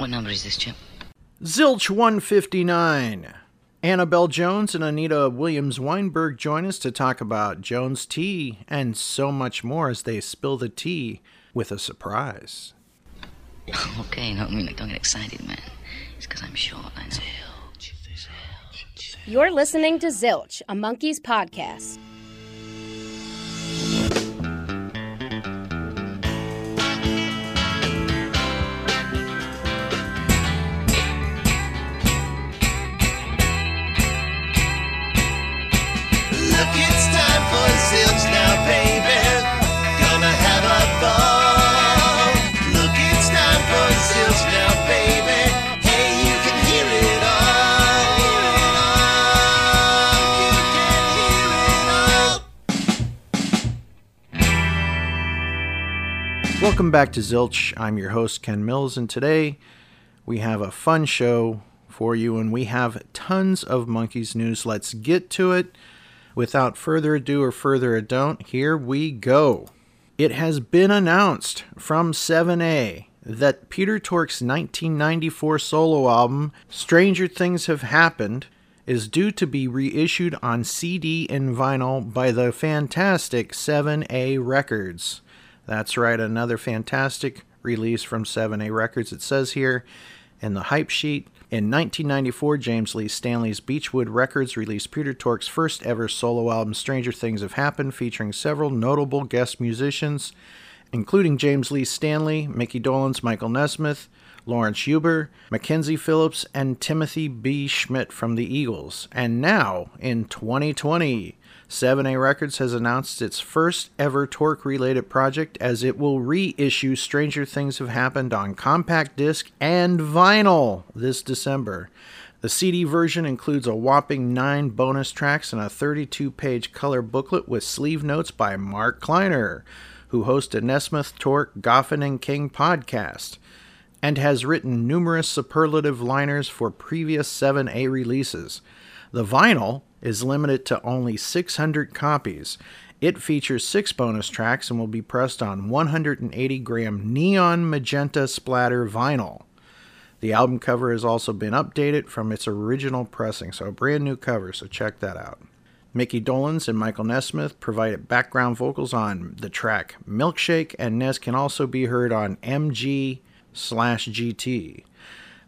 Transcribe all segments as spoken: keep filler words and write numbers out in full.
What number is this, Chip? Zilch one fifty-nine. Annabelle Jones and Anita Williams-Weinberg join us to talk about Jones tea and so much more as they spill the tea with a surprise. Okay, no, I mean, like, don't get excited, man. It's because I'm short. I'm Zilch. Zilch. Zilch. You're listening to Zilch, a Monkeys podcast. Welcome back to Zilch. I'm your host, Ken Mills, and today we have a fun show for you, and we have tons of Monkeys news. Let's get to it. Without further ado or further ado, here we go. It has been announced from seven A that Peter Tork's nineteen ninety-four solo album, Stranger Things Have Happened, is due to be reissued on C D and vinyl by the fantastic seven A Records. That's right, another fantastic release from seven A Records. It says here in the hype sheet, in nineteen ninety-four, James Lee Stanley's Beachwood Records released Peter Tork's first ever solo album, Stranger Things Have Happened, featuring several notable guest musicians, including James Lee Stanley, Mickey Dolenz, Michael Nesmith, Lawrence Huber, Mackenzie Phillips, and Timothy B. Schmit from the Eagles. And now, in twenty twenty... seven A Records has announced its first ever Tork-related project, as it will reissue Stranger Things Have Happened on compact disc and vinyl this December. The C D version includes a whopping nine bonus tracks and a thirty-two page color booklet with sleeve notes by Mark Kleiner, who hosts a Nesmith Tork Goffin and King podcast, and has written numerous superlative liners for previous seven A releases. The vinyl is limited to only six hundred copies. It features six bonus tracks and will be pressed on one hundred eighty gram neon magenta splatter vinyl. The album cover has also been updated from its original pressing, so a brand new cover, so check that out. Mickey Dolenz and Michael Nesmith provided background vocals on the track Milkshake, and Ness can also be heard on M G slash G T.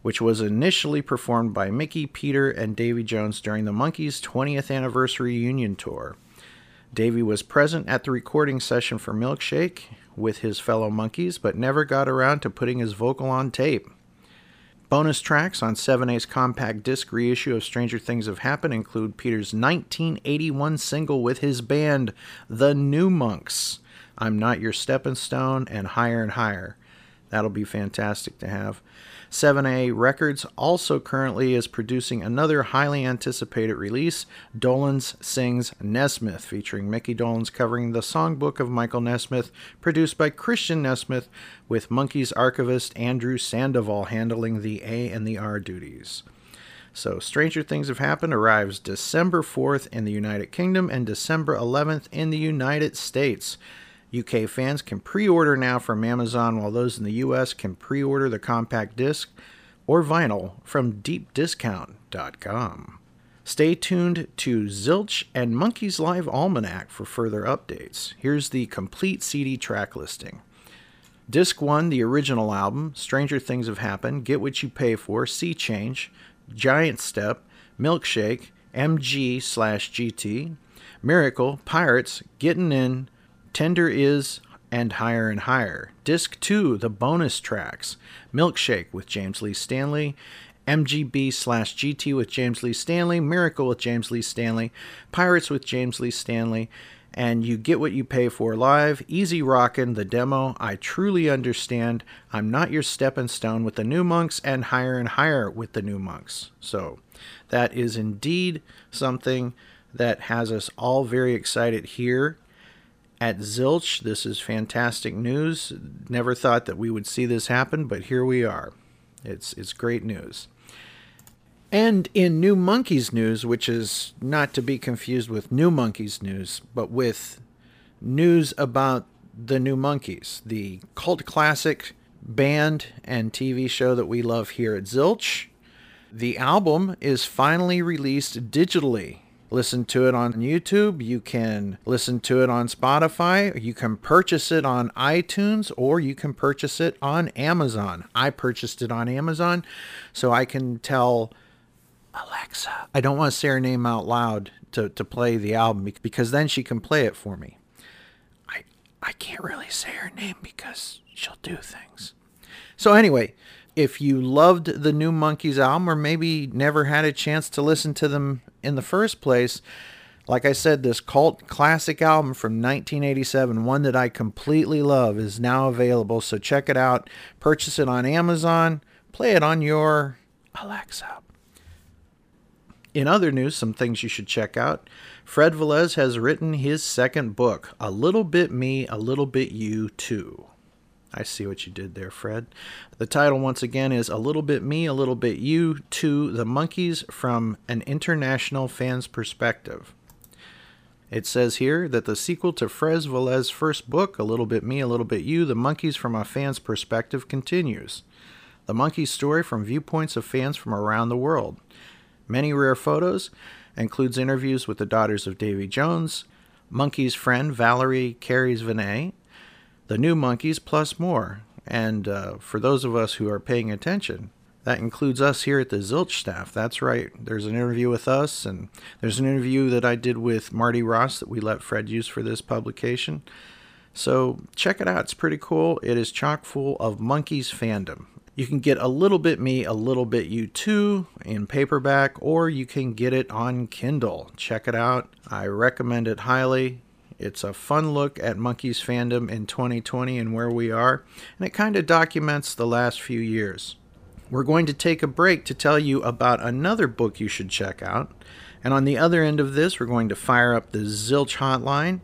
Which was initially performed by Mickey, Peter, and Davy Jones during the Monkeys' twentieth anniversary reunion tour. Davy was present at the recording session for Milkshake with his fellow Monkeys, but never got around to putting his vocal on tape. Bonus tracks on seven A's compact disc reissue of Stranger Things Have Happened include Peter's nineteen eighty-one single with his band, The New Monks, I'm Not Your Stepping Stone, and Higher and Higher. That'll be fantastic to have. seven A Records also currently is producing another highly anticipated release, Dolenz Sings Nesmith, featuring Mickey Dolenz covering the songbook of Michael Nesmith, produced by Christian Nesmith, with Monkeys archivist Andrew Sandoval handling the A and the R duties. So, Stranger Things Have Happened arrives December fourth in the United Kingdom and December eleventh in the United States. U K fans can pre-order now from Amazon, while those in the U S can pre-order the compact disc or vinyl from deep discount dot com. Stay tuned to Zilch and Monkey's Live Almanac for further updates. Here's the complete C D track listing. Disc one, the original album, Stranger Things Have Happened, Get What You Pay For, Sea Change, Giant Step, Milkshake, M G slash G T, Miracle, Pirates, Gettin' In, Tender Is, and Higher and Higher. Disc two, the bonus tracks, Milkshake with James Lee Stanley, M G B slash G T with James Lee Stanley, Miracle with James Lee Stanley, Pirates with James Lee Stanley, and You Get What You Pay For Live, Easy Rockin', the demo, I Truly Understand, I'm Not Your Stepping Stone with the New Monks, and Higher and Higher with the New Monks. So that is indeed something that has us all very excited here at Zilch. This is fantastic news. Never thought that we would see this happen, but here we are. It's it's great news. And in New Monkeys news, which is not to be confused with New Monkeys news, but with news about the New Monkeys, the cult classic band and T V show that we love here at Zilch. The album is finally released digitally. Listen to it on YouTube. You can listen to it on Spotify. You can purchase it on iTunes, or you can purchase it on Amazon. I purchased it on Amazon, so I can tell Alexa. I don't want to say her name out loud to, to play the album, because then she can play it for me. I, I can't really say her name because she'll do things. So anyway, if you loved the New Monkeys album, or maybe never had a chance to listen to them in the first place, like I said, this cult classic album from nineteen eighty-seven, one that I completely love, is now available. So check it out. Purchase it on Amazon. Play it on your Alexa. In other news, some things you should check out. Fred Velez has written his second book, A Little Bit Me, A Little Bit You Too. I see what you did there, Fred. The title, once again, is A Little Bit Me, A Little Bit You Too, The Monkeys from an International Fan's Perspective. It says here that the sequel to Fred Velez's first book, A Little Bit Me, A Little Bit You, The Monkeys from a Fan's Perspective, continues. The Monkeys' story from viewpoints of fans from around the world. Many rare photos, includes interviews with the daughters of Davy Jones, Monkeys' friend Valerie Carys-Vinay, the New Monkeys, plus more. And uh, for those of us who are paying attention, that includes us here at the Zilch staff. That's right. There's an interview with us, and there's an interview that I did with Marty Ross that we let Fred use for this publication. So check it out. It's pretty cool. It is chock full of Monkeys fandom. You can get A Little Bit Me, A Little Bit You Too in paperback, or you can get it on Kindle. Check it out. I recommend it highly. It's a fun look at Monkeys fandom in twenty twenty and where we are, and it kind of documents the last few years. We're going to take a break to tell you about another book you should check out, and on the other end of this, we're going to fire up the Zilch hotline,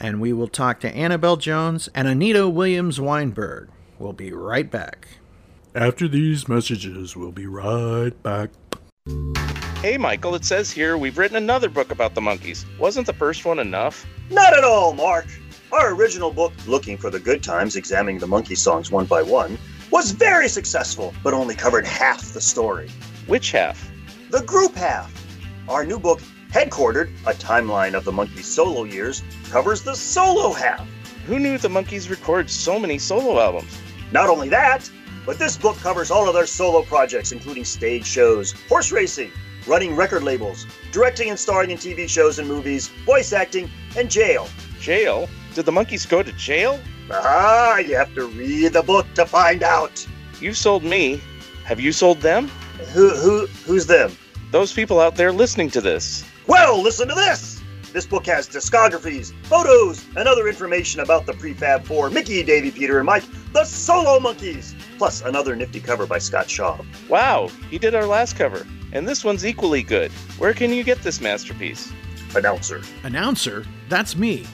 and we will talk to Annabelle Jones and Anita Williams-Weinberg. We'll be right back. After these messages, we'll be right back. Hey, Michael, it says here we've written another book about the Monkeys. Wasn't the first one enough? Not at all, Mark. Our original book, Looking for the Good Times, examining the Monkey songs one by one, was very successful, but only covered half the story. Which half? The group half. Our new book, Headquartered, a timeline of the Monkeys' solo years, covers the solo half. Who knew the Monkeys recorded so many solo albums? Not only that, but this book covers all of their solo projects, including stage shows, horse racing, running record labels, directing and starring in T V shows and movies, voice acting, and jail. Jail? Did the Monkeys go to jail? Ah, you have to read the book to find out. You've sold me. Have you sold them? Who, who, who's them? Those people out there listening to this. Well, listen to this. This book has discographies, photos, and other information about the Prefab Four, Mickey, Davey, Peter, and Mike, the Solo Monkeys, plus another nifty cover by Scott Shaw. Wow, he did our last cover, and this one's equally good. Where can you get this masterpiece? Announcer. Announcer? That's me.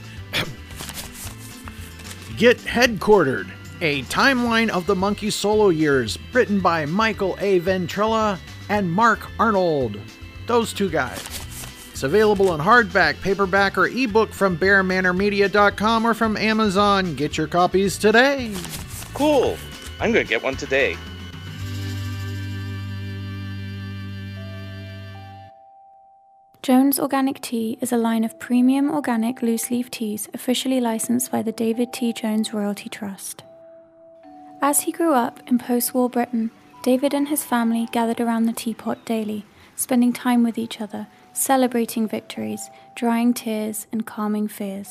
Get Headquartered, a timeline of the Monkey solo years, written by Michael A. Ventrella and Mark Arnold. Those two guys. It's available in hardback, paperback, or ebook from bear manor media dot com or from Amazon. Get your copies today. Cool. I'm going to get one today. Jones Organic Tea is a line of premium organic loose leaf teas officially licensed by the David T. Jones Royalty Trust. As he grew up in post-war Britain, David and his family gathered around the teapot daily, spending time with each other, celebrating victories, drying tears, and calming fears.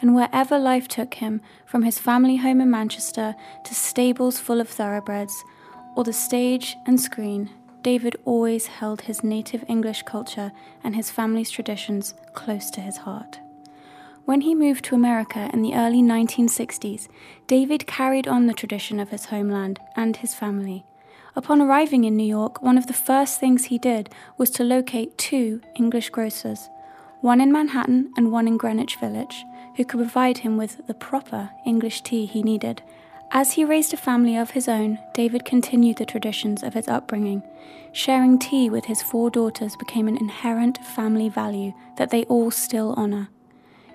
And wherever life took him, from his family home in Manchester to stables full of thoroughbreds, or the stage and screen, David always held his native English culture and his family's traditions close to his heart. When he moved to America in the early nineteen sixties, David carried on the tradition of his homeland and his family. Upon arriving in New York, one of the first things he did was to locate two English grocers, one in Manhattan and one in Greenwich Village, who could provide him with the proper English tea he needed. As he raised a family of his own, David continued the traditions of his upbringing. Sharing tea with his four daughters became an inherent family value that they all still honor.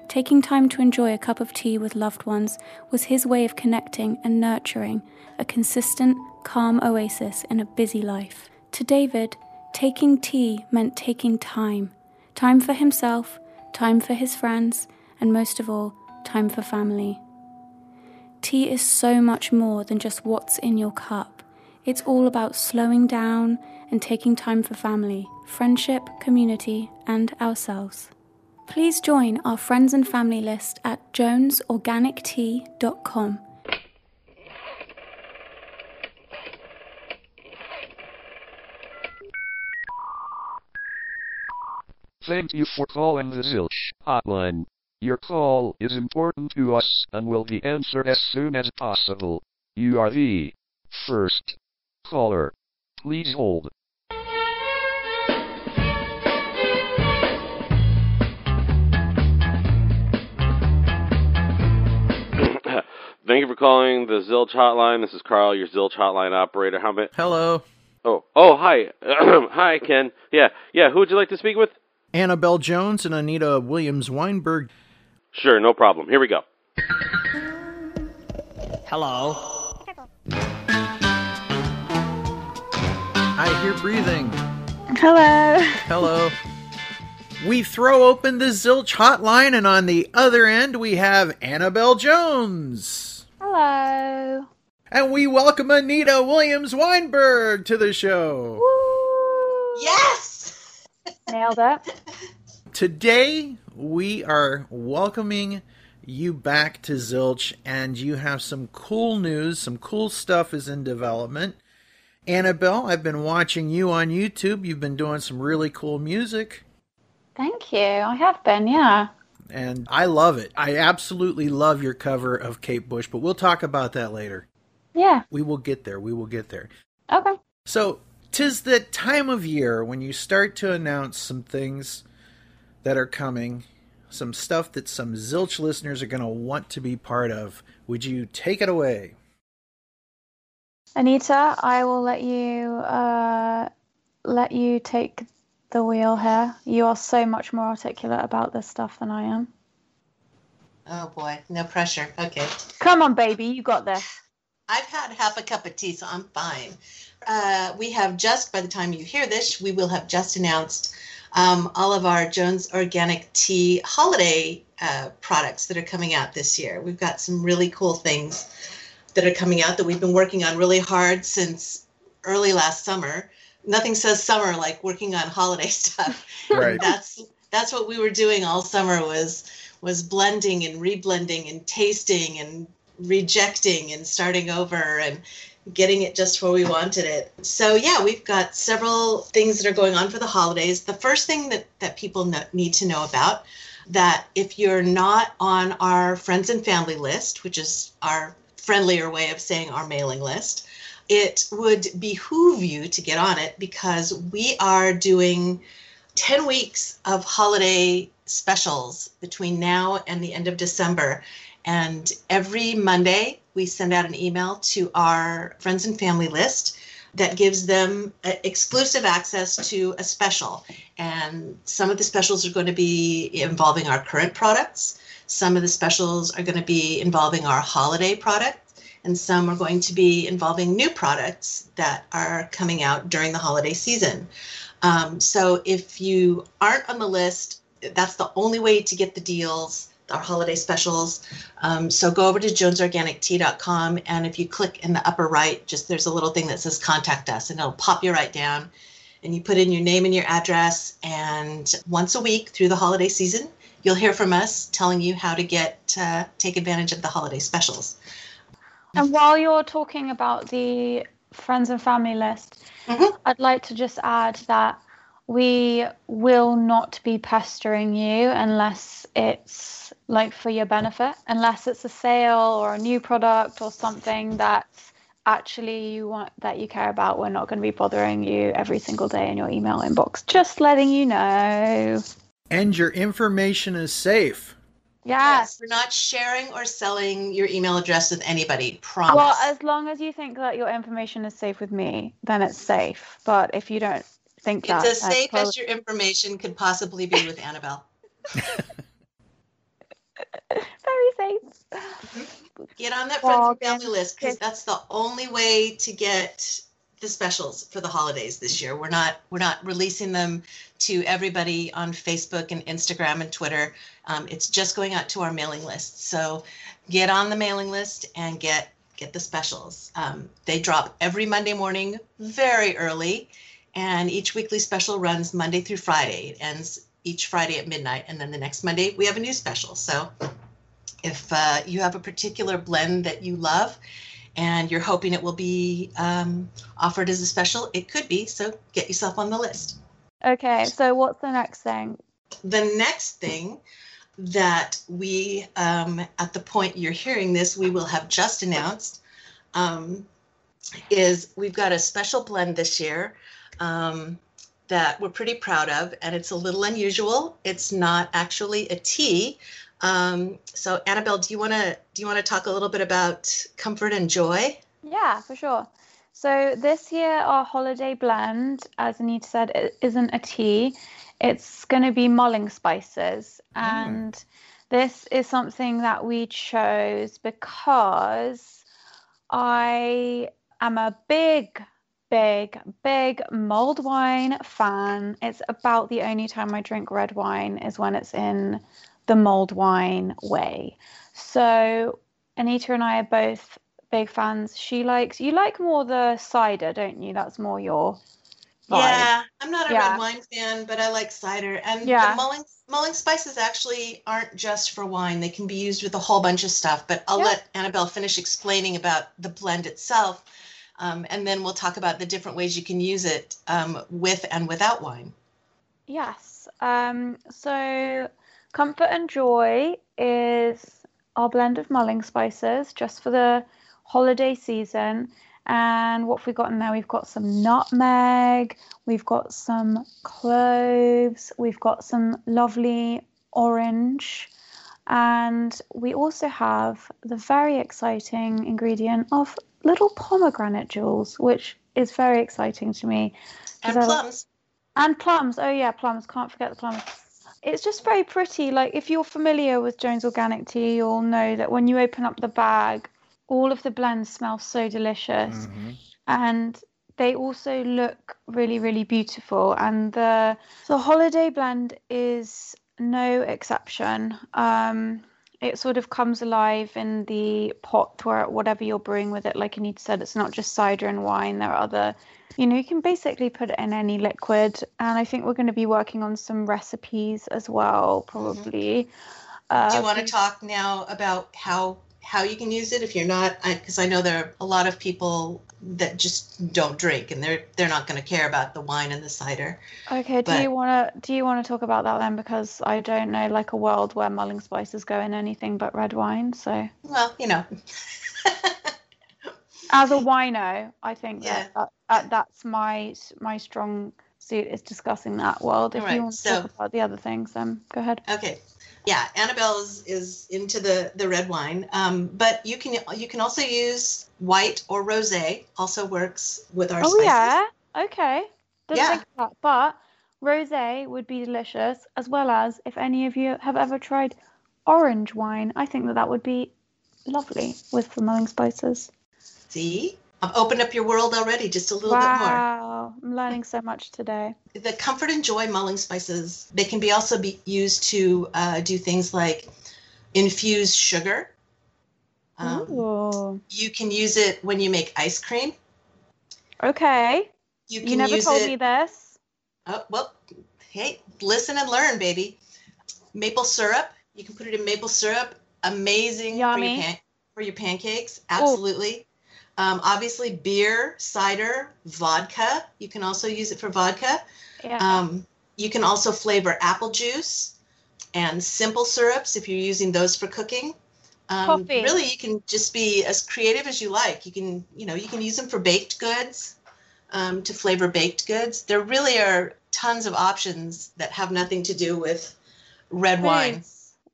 Taking time to enjoy a cup of tea with loved ones was his way of connecting and nurturing a consistent, calm oasis in a busy life. To David, taking tea meant taking time. Time for himself, time for his friends, and most of all, time for family. Tea is so much more than just what's in your cup. It's all about slowing down and taking time for family, friendship, community, and ourselves. Please join our friends and family list at jones organic tea dot com. Thank you for calling the Zilch hotline. Your call is important to us and will be answered as soon as possible. You are the first caller. Please hold. Thank you for calling the Zilch hotline. This is Carl, your Zilch hotline operator. How may... Hello. Oh, oh, hi. Hi, Ken. Yeah, yeah. Who would you like to speak with? Annabelle Jones and Anita Williams-Weinberg. Sure, no problem. Here we go. Hello. I hear breathing. Hello. Hello. We throw open the Zilch hotline, and on the other end, we have Annabelle Jones. Hello. And we welcome Anita Williams-Weinberg to the show. Woo. Yes! Nailed it. Today, we are welcoming you back to Zilch, and you have some cool news. Some cool stuff is in development. Annabelle, I've been watching you on YouTube. You've been doing some really cool music. Thank you. I have been, yeah. And I love it. I absolutely love your cover of Kate Bush, but we'll talk about that later. Yeah. We will get there. We will get there. Okay. So, 'tis the time of year when you start to announce some things that are coming, some stuff that some Zilch listeners are going to want to be part of. Would you take it away? Anita, I will let you, uh, let you take the wheel here. You are so much more articulate about this stuff than I am. Oh boy, no pressure. Okay. Come on, baby, you got this. I've had half a cup of tea, so I'm fine. Uh, we have just, by the time you hear this, we will have just announced um, all of our Jones Organic Tea holiday uh, products that are coming out this year. We've got some really cool things that are coming out that we've been working on really hard since early last summer. Nothing says summer like working on holiday stuff. Right. That's that's what we were doing all summer was was blending and reblending and tasting and rejecting and starting over and getting it just where we wanted it. So yeah, we've got several things that are going on for the holidays. The first thing that that people no, need to know about that if you're not on our friends and family list, which is our friendlier way of saying our mailing list, it would behoove you to get on it because we are doing ten weeks of holiday specials between now and the end of December. And every Monday, we send out an email to our friends and family list that gives them exclusive access to a special. And some of the specials are going to be involving our current products. Some of the specials are going to be involving our holiday products. And some are going to be involving new products that are coming out during the holiday season. Um, so if you aren't on the list, that's the only way to get the deals, our holiday specials. Um, so go over to jones organic tea dot com. And if you click in the upper right, just there's a little thing that says contact us and it'll pop you right down. And you put in your name and your address. And once a week through the holiday season, you'll hear from us telling you how to get uh, take advantage of the holiday specials. And while you're talking about the friends and family list, mm-hmm. I'd like to just add that we will not be pestering you unless it's like for your benefit, unless it's a sale or a new product or something that actually you want, that you care about. We're not going to be bothering you every single day in your email inbox. Just letting you know. And your information is safe. Yes. yes, we're not sharing or selling your email address with anybody, promise. Well, as long as you think that your information is safe with me, then it's safe. But if you don't think it's that... It's as safe probably... as your information could possibly be with Annabelle. Fairy Saints. Get on that friends and family list, because that's the only way to get the specials for the holidays this year. We're not we're not releasing them to everybody on Facebook and Instagram and Twitter. Um, it's just going out to our mailing list. So get on the mailing list and get get the specials. Um, they drop every Monday morning very early, and each weekly special runs Monday through Friday. It ends each Friday at midnight, and then the next Monday we have a new special. So if uh, you have a particular blend that you love and you're hoping it will be um, offered as a special, it could be, so get yourself on the list. Okay, so what's the next thing? The next thing that we, um, at the point you're hearing this, we will have just announced, um, is we've got a special blend this year um, that we're pretty proud of, and it's a little unusual. It's not actually a tea. Um, so Annabelle, do you want to do you want to talk a little bit about comfort and joy? Yeah, for sure. So this year, our holiday blend, as Anita said, it isn't a tea. It's going to be mulling spices. And mm. this is something that we chose because I am a big, big, big mulled wine fan. It's about the only time I drink red wine is when it's in the mulled wine way. So Anita and I are both big fans. She likes, you like more the cider, don't you? That's more your vibe. Yeah, I'm not a yeah. red wine fan, but I like cider. And yeah. the mulling, mulling spices actually aren't just for wine. They can be used with a whole bunch of stuff, but I'll yeah. let Annabelle finish explaining about the blend itself. Um, and then we'll talk about the different ways you can use it um, with and without wine. Yes. Um, so Comfort and Joy is our blend of mulling spices just for the holiday season. And what have we got in there? We've got some nutmeg, we've got some cloves, we've got some lovely orange, and we also have the very exciting ingredient of little pomegranate jewels, which is very exciting to me. And plums. I, and plums. Oh, yeah, plums. Can't forget the plums. It's just very pretty. Like, if you're familiar with Jones Organic Tea, you'll know that when you open up the bag, all of the blends smell so delicious. Mm-hmm. And they also look really, really beautiful. And the, the holiday blend is no exception. Um, it sort of comes alive in the pot where whatever you're brewing with it. Like Anita said, it's not just cider and wine. There are other... You know, you can basically put it in any liquid. And I think we're going to be working on some recipes as well, probably. Mm-hmm. uh, Do you want to talk now about how how you can use it if you're not? Because I, I know there are a lot of people that just don't drink, and they're they're not going to care about the wine and the cider. Okay. But, do you want to do you want to talk about that then? Because I don't know, like, a world where mulling spices go in anything but red wine. So well, you know. As a wino, I think yeah. that, that that's my my strong suit is discussing that world. If right, you want to so, talk about the other things, then go ahead. Okay, yeah, Annabelle is, is into the the red wine, um, but you can you can also use white or rosé. Also works with our oh, spices. Oh yeah, okay. Didn't yeah. think of that, but rosé would be delicious, as well as if any of you have ever tried orange wine. I think that that would be lovely with the mulling spices. See, I've opened up your world already just a little wow. bit more. Wow, I'm learning so much today. The Comfort and Joy mulling spices, they can be also be used to uh, do things like infuse sugar. Um, you can use it when you make ice cream. Okay. You, can you never use told it, me this. Oh, well, hey, listen and learn, baby. Maple syrup. You can put it in maple syrup. Amazing for your, pan- for your pancakes. Absolutely. Ooh. Um, obviously, beer, cider, vodka. You can also use it for vodka. Yeah. Um, you can also flavor apple juice and simple syrups if you're using those for cooking. Um, Coffee. Really, you can just be as creative as you like. You can, you know, you can use them for baked goods, um, to flavor baked goods. There really are tons of options that have nothing to do with red foods. Wine.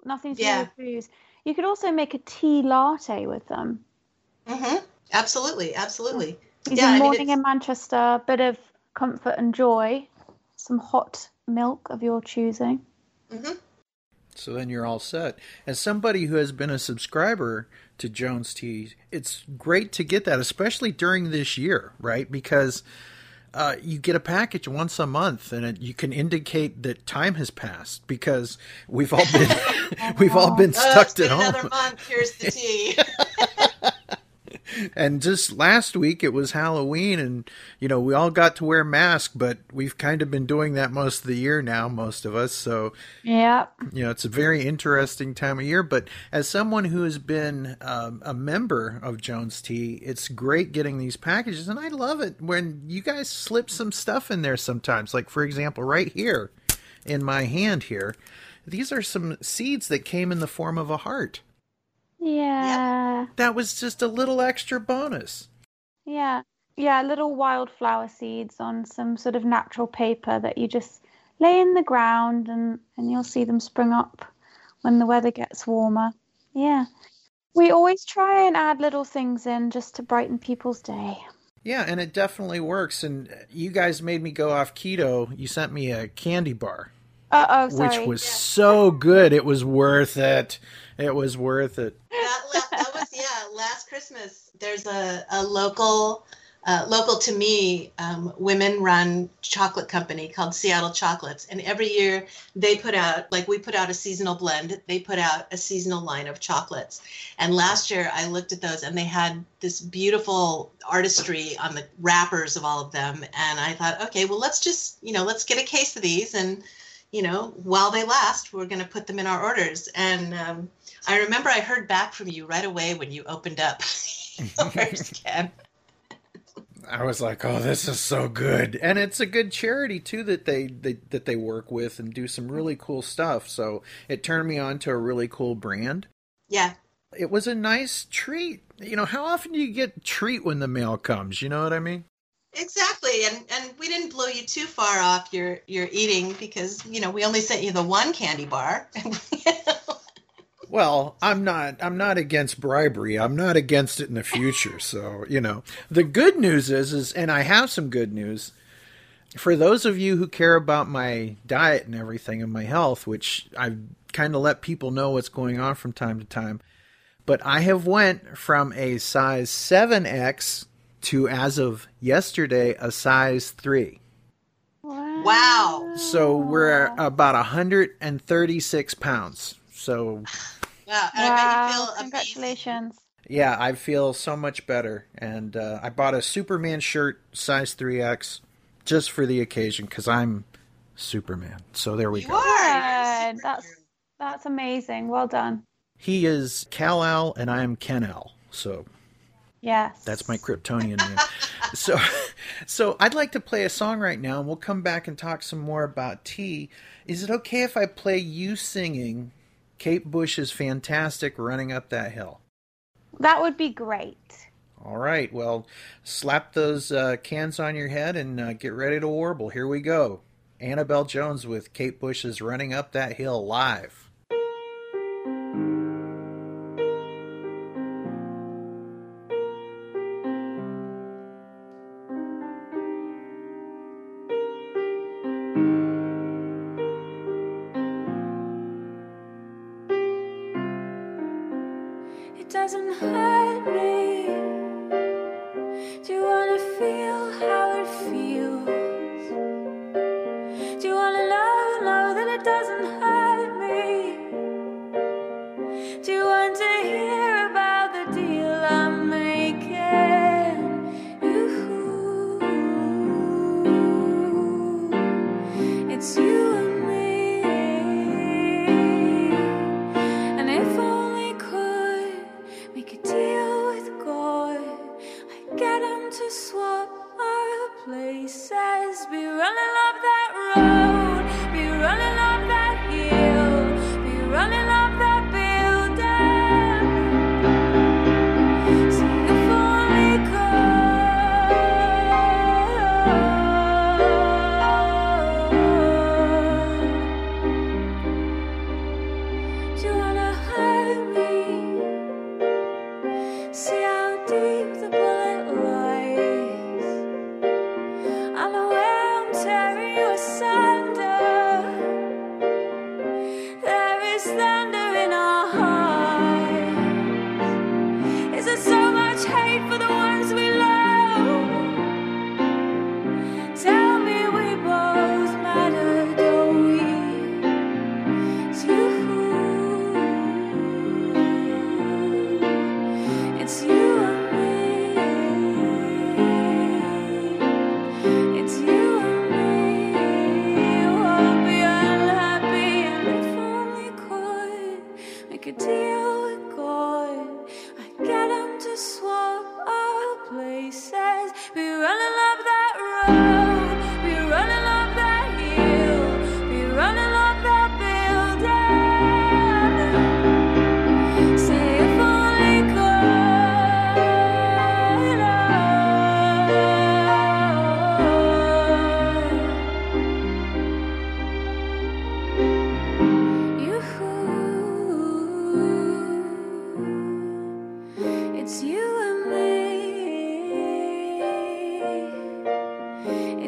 Nothing to yeah. do with booze. You could also make a tea latte with them. Mm-hmm. Absolutely, absolutely. Easy yeah, morning I mean, in Manchester, a bit of comfort and joy, some hot milk of your choosing. Mm-hmm. So then you're all set. As somebody who has been a subscriber to Jones Tea, it's great to get that, especially during this year, right? Because uh, you get a package once a month, and it, you can indicate that time has passed because we've all been we've all been oh, stuck at home. Another month, here's the tea. And just last week it was Halloween, and you know we all got to wear masks, but we've kind of been doing that most of the year now, most of us. So yeah, you know, it's a very interesting time of year. But as someone who has been um, a member of Jones Tea, it's great getting these packages, and I love it when you guys slip some stuff in there sometimes. Like for example, right here in my hand here, these are some seeds that came in the form of a heart. Yeah. Yep. That was just a little extra bonus. Yeah. Yeah, little wildflower seeds on some sort of natural paper that you just lay in the ground, and, and you'll see them spring up when the weather gets warmer. Yeah. We always try and add little things in just to brighten people's day. Yeah, and it definitely works. And you guys made me go off keto. You sent me a candy bar. Uh-oh, sorry. Which was yeah. so good. It was worth it. It was worth it. That, that was, yeah, last Christmas. There's a, a local, uh, local to me, um, women-run chocolate company called Seattle Chocolates. And every year they put out, like we put out a seasonal blend, they put out a seasonal line of chocolates. And last year I looked at those, and they had this beautiful artistry on the wrappers of all of them. And I thought, okay, well, let's just, you know, let's get a case of these, and you know, while they last, we're going to put them in our orders. And um, I remember I heard back from you right away when you opened up the orders can. I was like, oh, this is so good. And it's a good charity, too, that they, they that they work with and do some really cool stuff. So it turned me on to a really cool brand. Yeah. It was a nice treat. You know, how often do you get treat when the mail comes? You know what I mean? Exactly. And and we didn't blow you too far off your, your eating because, you know, we only sent you the one candy bar. Well, I'm not I'm not against bribery. I'm not against it in the future. So, you know, the good news is, is and I have some good news for those of you who care about my diet and everything and my health, which I've kind of let people know what's going on from time to time. But I have went from a size seven X to, as of yesterday, a size three. Wow. Wow. So we're about one hundred thirty-six pounds. So wow. And wow. I bet you feel congratulations. Yeah, I feel so much better. And uh, I bought a Superman shirt, size three X, just for the occasion, because I'm Superman. So there we you go. Are. That's, that's amazing. Well done. He is Kal-El, and I am Ken-El. So... yes. That's my Kryptonian name. so so I'd like to play a song right now, and we'll come back and talk some more about tea. Is it okay if I play you singing Kate Bush's fantastic Running Up That Hill? That would be great. All right. Well, slap those uh, cans on your head and uh, get ready to warble. Here we go. Annabelle Jones with Kate Bush's Running Up That Hill live. Terry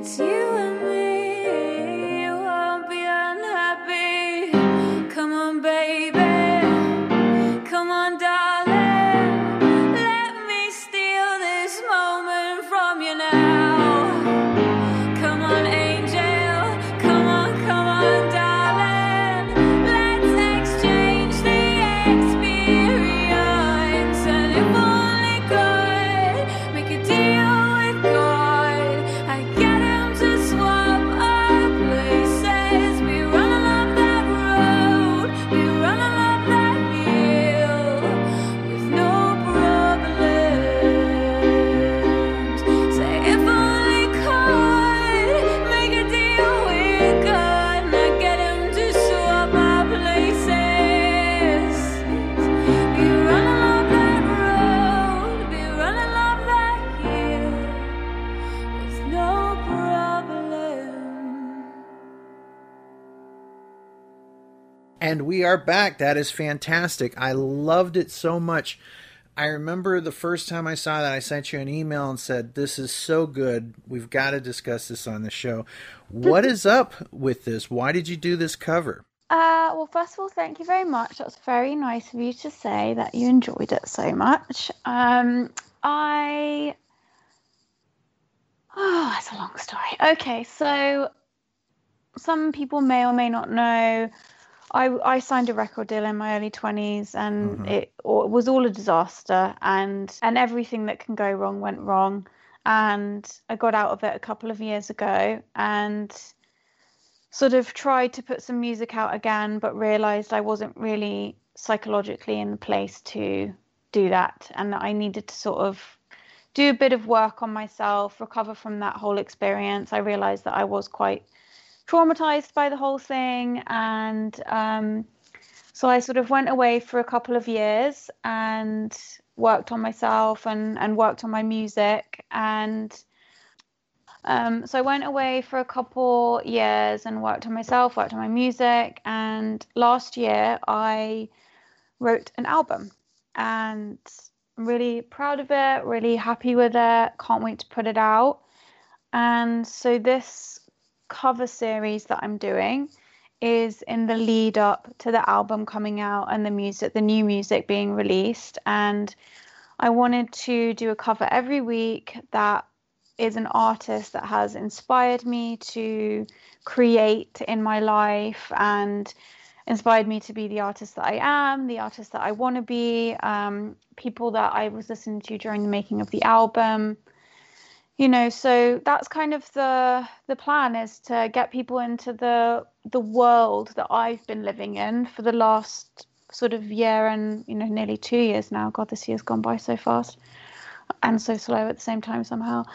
it's you and me, you won't be unhappy. Come on, baby, come on, darling, let me steal this moment from you now. Come on, angel, come on, come on, darling, let's exchange the experience. And if only could make a deal. And we are back. That is fantastic. I loved it so much. I remember the first time I saw that, I sent you an email and said, this is so good. We've got to discuss this on the show. What is up with this? Why did you do this cover? Uh, well, first of all, thank you very much. That's very nice of you to say that you enjoyed it so much. Um, I... Oh, that's a long story. Okay, so some people may or may not know... I, I signed a record deal in my early twenties, and mm-hmm. it, or, it was all a disaster, and and everything that can go wrong went wrong, and I got out of it a couple of years ago and sort of tried to put some music out again, but realised I wasn't really psychologically in the place to do that, and that I needed to sort of do a bit of work on myself, recover from that whole experience. I realised that I was quite traumatized by the whole thing, and um so I sort of went away for a couple of years and worked on myself and and worked on my music, and um so I went away for a couple years and worked on myself, worked on my music, and last year I wrote an album, and I'm really proud of it, really happy with it, can't wait to put it out. And so this cover series that I'm doing is in the lead up to the album coming out and the music, the new music being released. And I wanted to do a cover every week that is an artist that has inspired me to create in my life and inspired me to be the artist that I am, the artist that I want to be, um, people that I was listening to during the making of the album. You know, so that's kind of the the plan, is to get people into the the world that I've been living in for the last sort of year and, you know, nearly two years now. God, this year's gone by so fast and so slow at the same time somehow.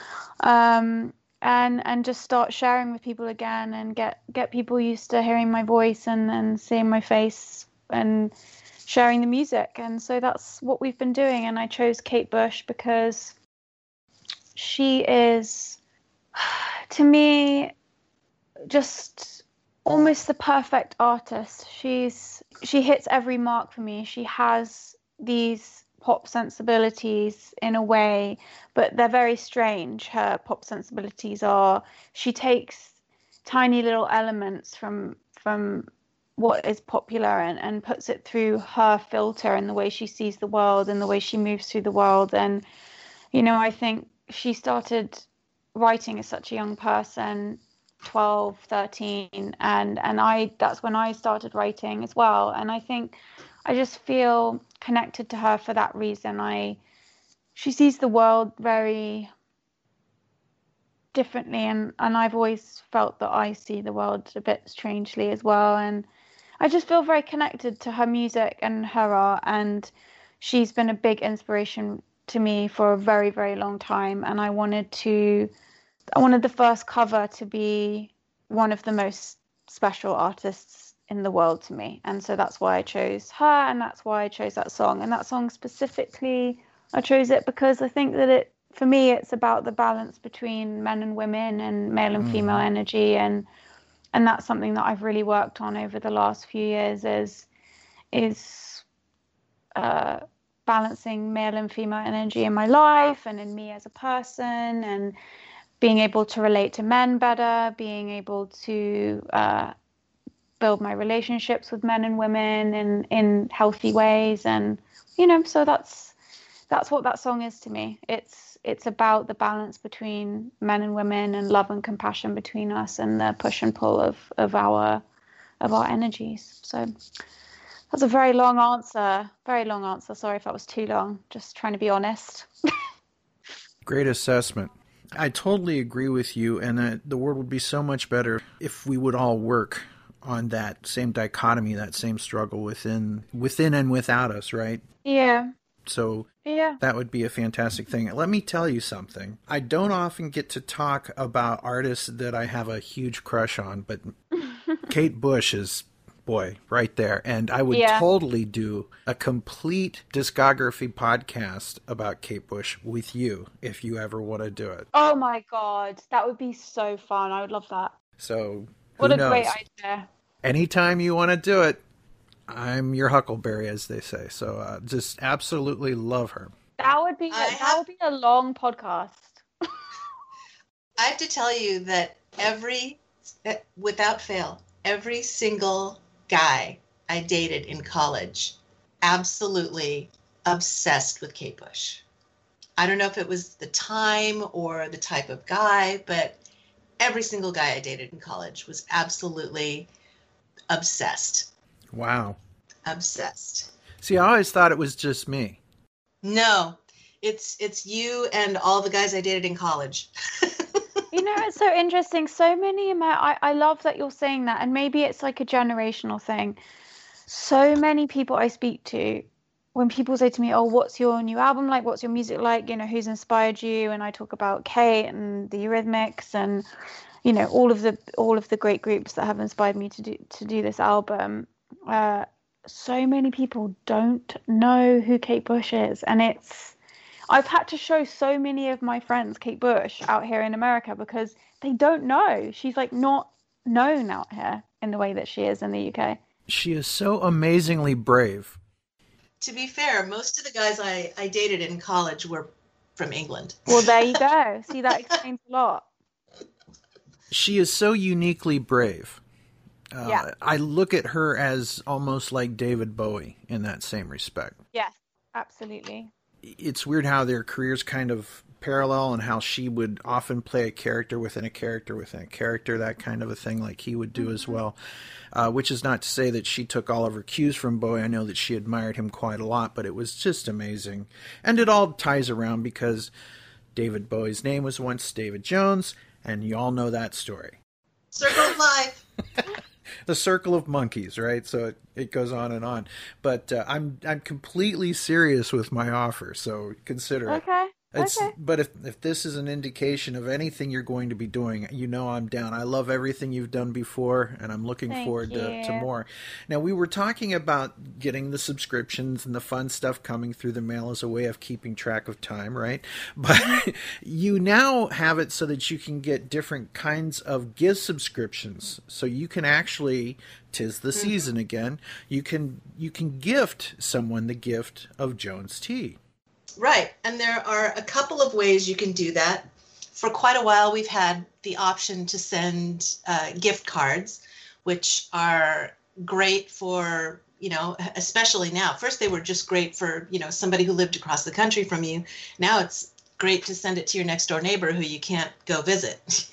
Um, and and just start sharing with people again and get, get people used to hearing my voice and, and seeing my face and sharing the music. And so that's what we've been doing. And I chose Kate Bush because... she is, to me, just almost the perfect artist. She's she hits every mark for me. She has these pop sensibilities in a way, but they're very strange. Her pop sensibilities are, she takes tiny little elements from from what is popular and, and puts it through her filter in the way she sees the world and the way she moves through the world. And, you know, I think she started writing as such a young person, twelve, thirteen, and and I that's when I started writing as well. And I think I just feel connected to her for that reason. I she sees the world very differently, and and I've always felt that I see the world a bit strangely as well, and I just feel very connected to her music and her art, and she's been a big inspiration to me for a very, very long time. And I wanted to, I wanted the first cover to be one of the most special artists in the world to me. And so that's why I chose her, and that's why I chose that song. And that song specifically, I chose it because I think that it, for me, it's about the balance between men and women and male and mm. female energy. And, and that's something that I've really worked on over the last few years is, is, uh, balancing male and female energy in my life and in me as a person, and being able to relate to men better, being able to uh, build my relationships with men and women in, in healthy ways. And, you know, so that's that's what that song is to me. It's it's about the balance between men and women and love and compassion between us and the push and pull of, of our of our energies. So that's a very long answer. Very long answer. Sorry if that was too long. Just trying to be honest. Great assessment. I totally agree with you, and uh, the world would be so much better if we would all work on that same dichotomy, that same struggle within within and without us, right? Yeah. So yeah. That would be a fantastic thing. Let me tell you something. I don't often get to talk about artists that I have a huge crush on, but Kate Bush is... boy, right there. And I would yeah. totally do a complete discography podcast about Kate Bush with you if you ever want to do it. Oh my God, that would be so fun. I would love that. So, what a knows? Great idea. Anytime you want to do it, I'm your huckleberry, as they say. So, uh, just absolutely love her. That would be, that have, would be a long podcast. I have to tell you that every, without fail, every single guy I dated in college, absolutely obsessed with Kate Bush. I don't know if it was the time or the type of guy, but every single guy I dated in college was absolutely obsessed. Wow. Obsessed. See, I always thought it was just me. No, it's it's you and all the guys I dated in college. You know, it's so interesting. So many, I, I love that you're saying that. And maybe it's like a generational thing. So many people I speak to, when people say to me, oh, what's your new album like? What's your music like? You know, who's inspired you? And I talk about Kate and the Eurythmics and, you know, all of the all of the great groups that have inspired me to do to do this album. Uh, so many people don't know who Kate Bush is. And it's I've had to show so many of my friends Kate Bush out here in America because they don't know. She's like not known out here in the way that she is in the U K. She is so amazingly brave. To be fair, most of the guys I, I dated in college were from England. Well, there you go. See, that explains a lot. She is so uniquely brave. Uh, yeah. I look at her as almost like David Bowie in that same respect. Yes, absolutely. It's weird how their careers kind of parallel and how she would often play a character within a character within a character, that kind of a thing, like he would do mm-hmm. as well, uh, which is not to say that she took all of her cues from Bowie. I know that she admired him quite a lot, but it was just amazing. And it all ties around because David Bowie's name was once David Jones, and you all know that story. Circle of life. The circle of monkeys, right? So it, it goes on and on. But uh, I'm I'm completely serious with my offer, so consider it. Okay. It's, okay. But if if this is an indication of anything you're going to be doing, you know I'm down. I love everything you've done before, and I'm looking Thank forward to, to more. Now, we were talking about getting the subscriptions and the fun stuff coming through the mail as a way of keeping track of time, right? But you now have it so that you can get different kinds of gift subscriptions. So you can actually, 'tis the mm-hmm. season again, you can you can gift someone the gift of Jones Tea. Right. And there are a couple of ways you can do that. For quite a while, we've had the option to send uh, gift cards, which are great for, you know, especially now. First, they were just great for, you know, somebody who lived across the country from you. Now it's great to send it to your next door neighbor who you can't go visit.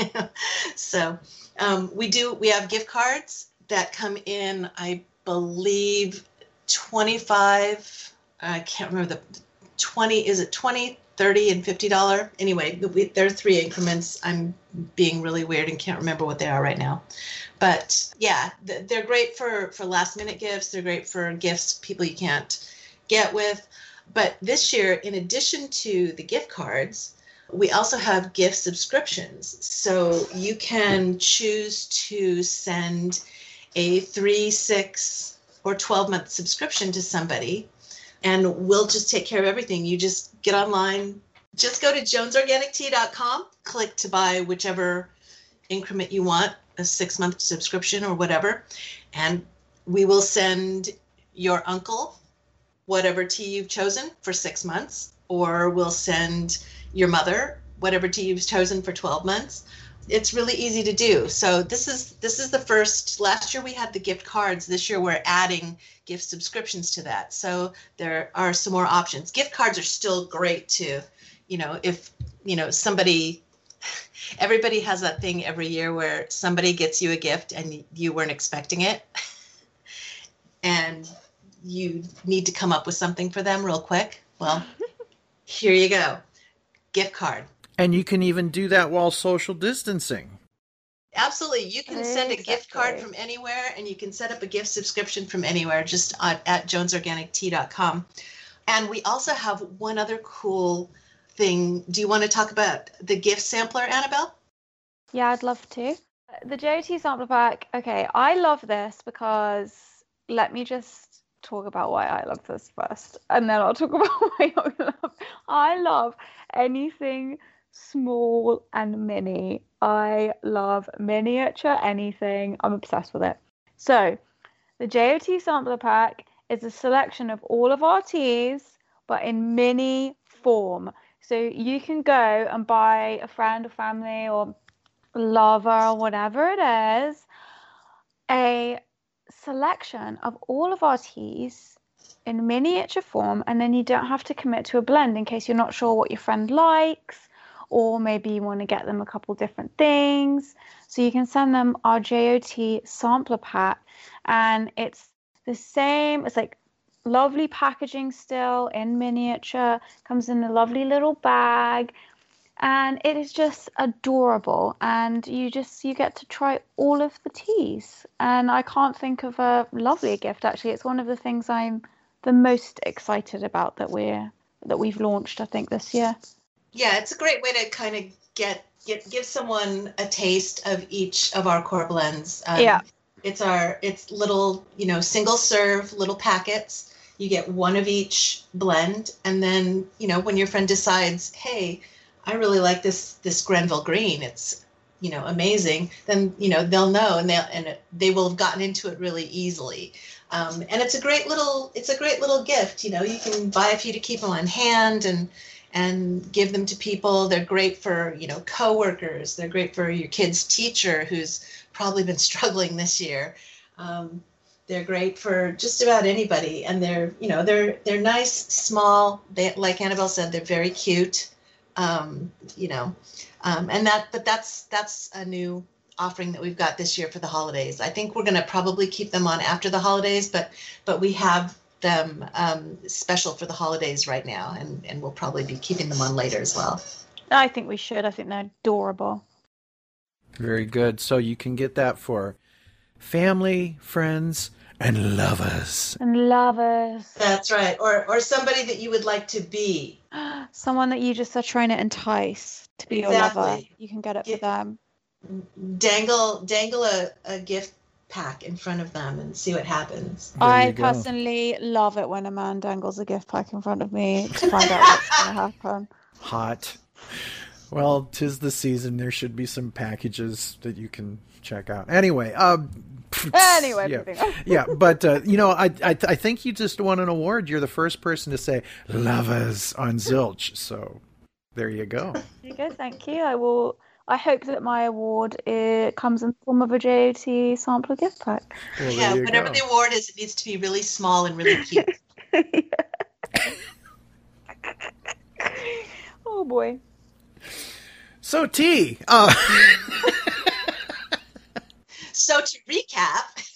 So um, we do. We have gift cards that come in, I believe, twenty-five. I can't remember the twenty, is it twenty, thirty, and fifty dollars? Anyway, we, there are three increments. I'm being really weird and can't remember what they are right now. But yeah, they're great for, for last minute gifts. They're great for gifts people you can't get with. But this year, in addition to the gift cards, we also have gift subscriptions. So you can choose to send a three, six, or twelve month subscription to somebody. And we'll just take care of everything. You just get online. Just go to jones organic tea dot com. Click to buy whichever increment you want, a six month subscription or whatever. And we will send your uncle whatever tea you've chosen for six months. Or we'll send your mother whatever tea you've chosen for twelve months. It's really easy to do. So this is this is the first. Last year we had the gift cards. This year we're adding gift subscriptions to that. So there are some more options. Gift cards are still great too. You know, if you know somebody, everybody has that thing every year where somebody gets you a gift and you weren't expecting it, and you need to come up with something for them real quick. Well, here you go, gift card. And you can even do that while social distancing. Absolutely. You can send exactly. a gift card from anywhere, and you can set up a gift subscription from anywhere, just at, at jones organic tea dot com. And we also have one other cool thing. Do you want to talk about the gift sampler, Annabelle? Yeah, I'd love to. The J O T sampler pack. Okay, I love this because let me just talk about why I love this first, and then I'll talk about why I love. I love anything small and mini. I love miniature anything. I'm obsessed with it. So the J O T sampler pack is a selection of all of our teas, but in mini form. So you can go and buy a friend or family or lover or whatever it is a selection of all of our teas in miniature form, and then you don't have to commit to a blend in case you're not sure what your friend likes, or maybe you want to get them a couple different things. So you can send them our J O T sampler pack, and it's the same. It's like lovely packaging still in miniature, comes in a lovely little bag, and it is just adorable, and you just you get to try all of the teas. And I can't think of a lovelier gift, actually. It's one of the things I'm the most excited about that we're that we've launched, I think, this year. Yeah, it's a great way to kind of get, get give someone a taste of each of our core blends. Um, yeah, it's our it's little, you know, single serve little packets. You get one of each blend, and then, you know, when your friend decides, hey, I really like this this Grenville Green, it's, you know, amazing, then, you know, they'll know, and they and they will have gotten into it really easily. Um, and it's a great little it's a great little gift. You know, you can buy a few to keep them on hand and. and give them to people. They're great for, you know, coworkers. They're great for your kid's teacher who's probably been struggling this year. Um, they're great for just about anybody. And they're, you know, they're they're nice, small. They, like Annabelle said, they're very cute. Um, you know, um, and that, but that's that's a new offering that we've got this year for the holidays. I think we're going to probably keep them on after the holidays, but but we have them um special for the holidays right now, and and we'll probably be keeping them on later as well. I think we should. I think they're adorable. Very good. So you can get that for family, friends, and lovers. And lovers. That's right. Or or somebody that you would like to be. Someone that you just are trying to entice to be exactly. your lover. You can get it get, for them. Dangle dangle a, a gift pack in front of them and see what happens. I go. personally love it when a man dangles a gift pack in front of me to find out what's going to happen. Hot. Well, 'tis the season. There should be some packages that you can check out. Anyway, um, anyway, yeah, yeah but uh, you know, I, I I think you just won an award. You're the first person to say "lovers" on Zilch. So there you go. There you go. Thank you. I will. I hope that my award it comes in the form of a J O T sampler gift pack. Well, yeah, whatever go. the award is, it needs to be really small and really cute. Oh, boy. So, T. Uh... so, to recap.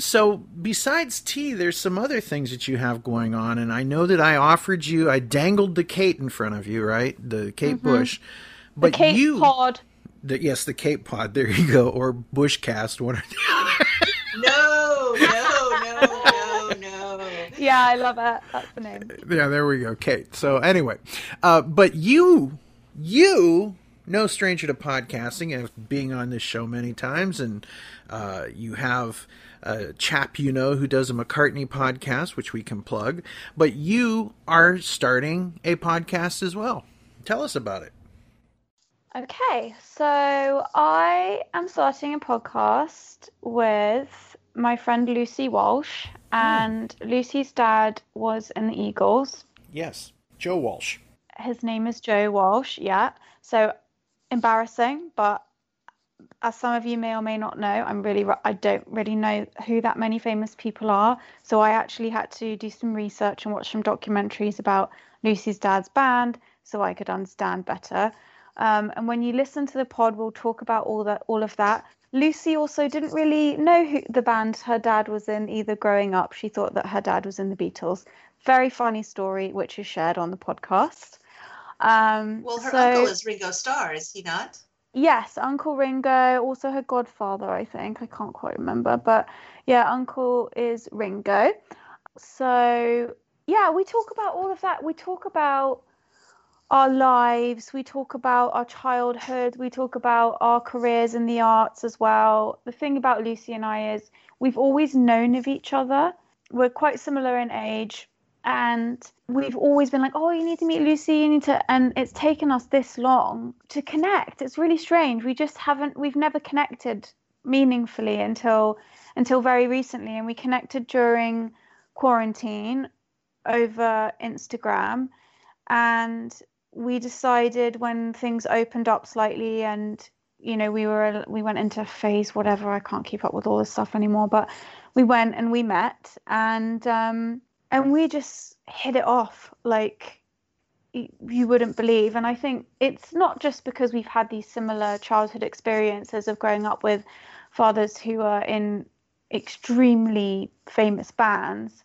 So, besides tea, there's some other things that you have going on. And I know that I offered you, I dangled the Kate in front of you, right? The Kate mm-hmm. Bush. But the Cape you, Pod. The, yes, the Cape Pod. There you go. Or Bushcast, one or the other. No, no, no, no, no. Yeah, I love that. That's the name. Yeah, there we go, Kate. So anyway, uh, but you, you, no stranger to podcasting and being on this show many times, and uh, you have a chap you know who does a McCartney podcast, which we can plug. But you are starting a podcast as well. Tell us about it. Okay, so I am starting a podcast with my friend Lucy Walsh, and mm. Lucy's dad was in the Eagles. Yes, Joe Walsh. his name is Joe Walsh, yeah. So embarrassing, but as some of you may or may not know, I'm really, I don't really know who that many famous people are. So I actually had to do some research and watch some documentaries about Lucy's dad's band so I could understand better. Um, and when you listen to the pod, we'll talk about all that, all of that. Lucy also didn't really know who the band her dad was in either growing up. She thought that her dad was in the Beatles. Very funny story, which is shared on the podcast. Um, well, her so, uncle is Ringo Starr, is he not? Yes, Uncle Ringo, also her godfather, I think. I can't quite remember. But yeah, Uncle is Ringo. So yeah, we talk about all of that. We talk about our lives, we talk about our childhood, we talk about our careers in the arts as well. The thing about Lucy and I is we've always known of each other. We're quite similar in age, and we've always been like, oh, you need to meet Lucy, you need to, and it's taken us this long to connect. It's really strange. We just haven't, we've never connected meaningfully until until very recently, and we connected during quarantine over Instagram, and we decided when things opened up slightly and, you know, we were, we went into phase whatever. I can't keep up with all this stuff anymore, but we went and we met, and, um, and we just hit it off like you wouldn't believe. And I think it's not just because we've had these similar childhood experiences of growing up with fathers who are in extremely famous bands,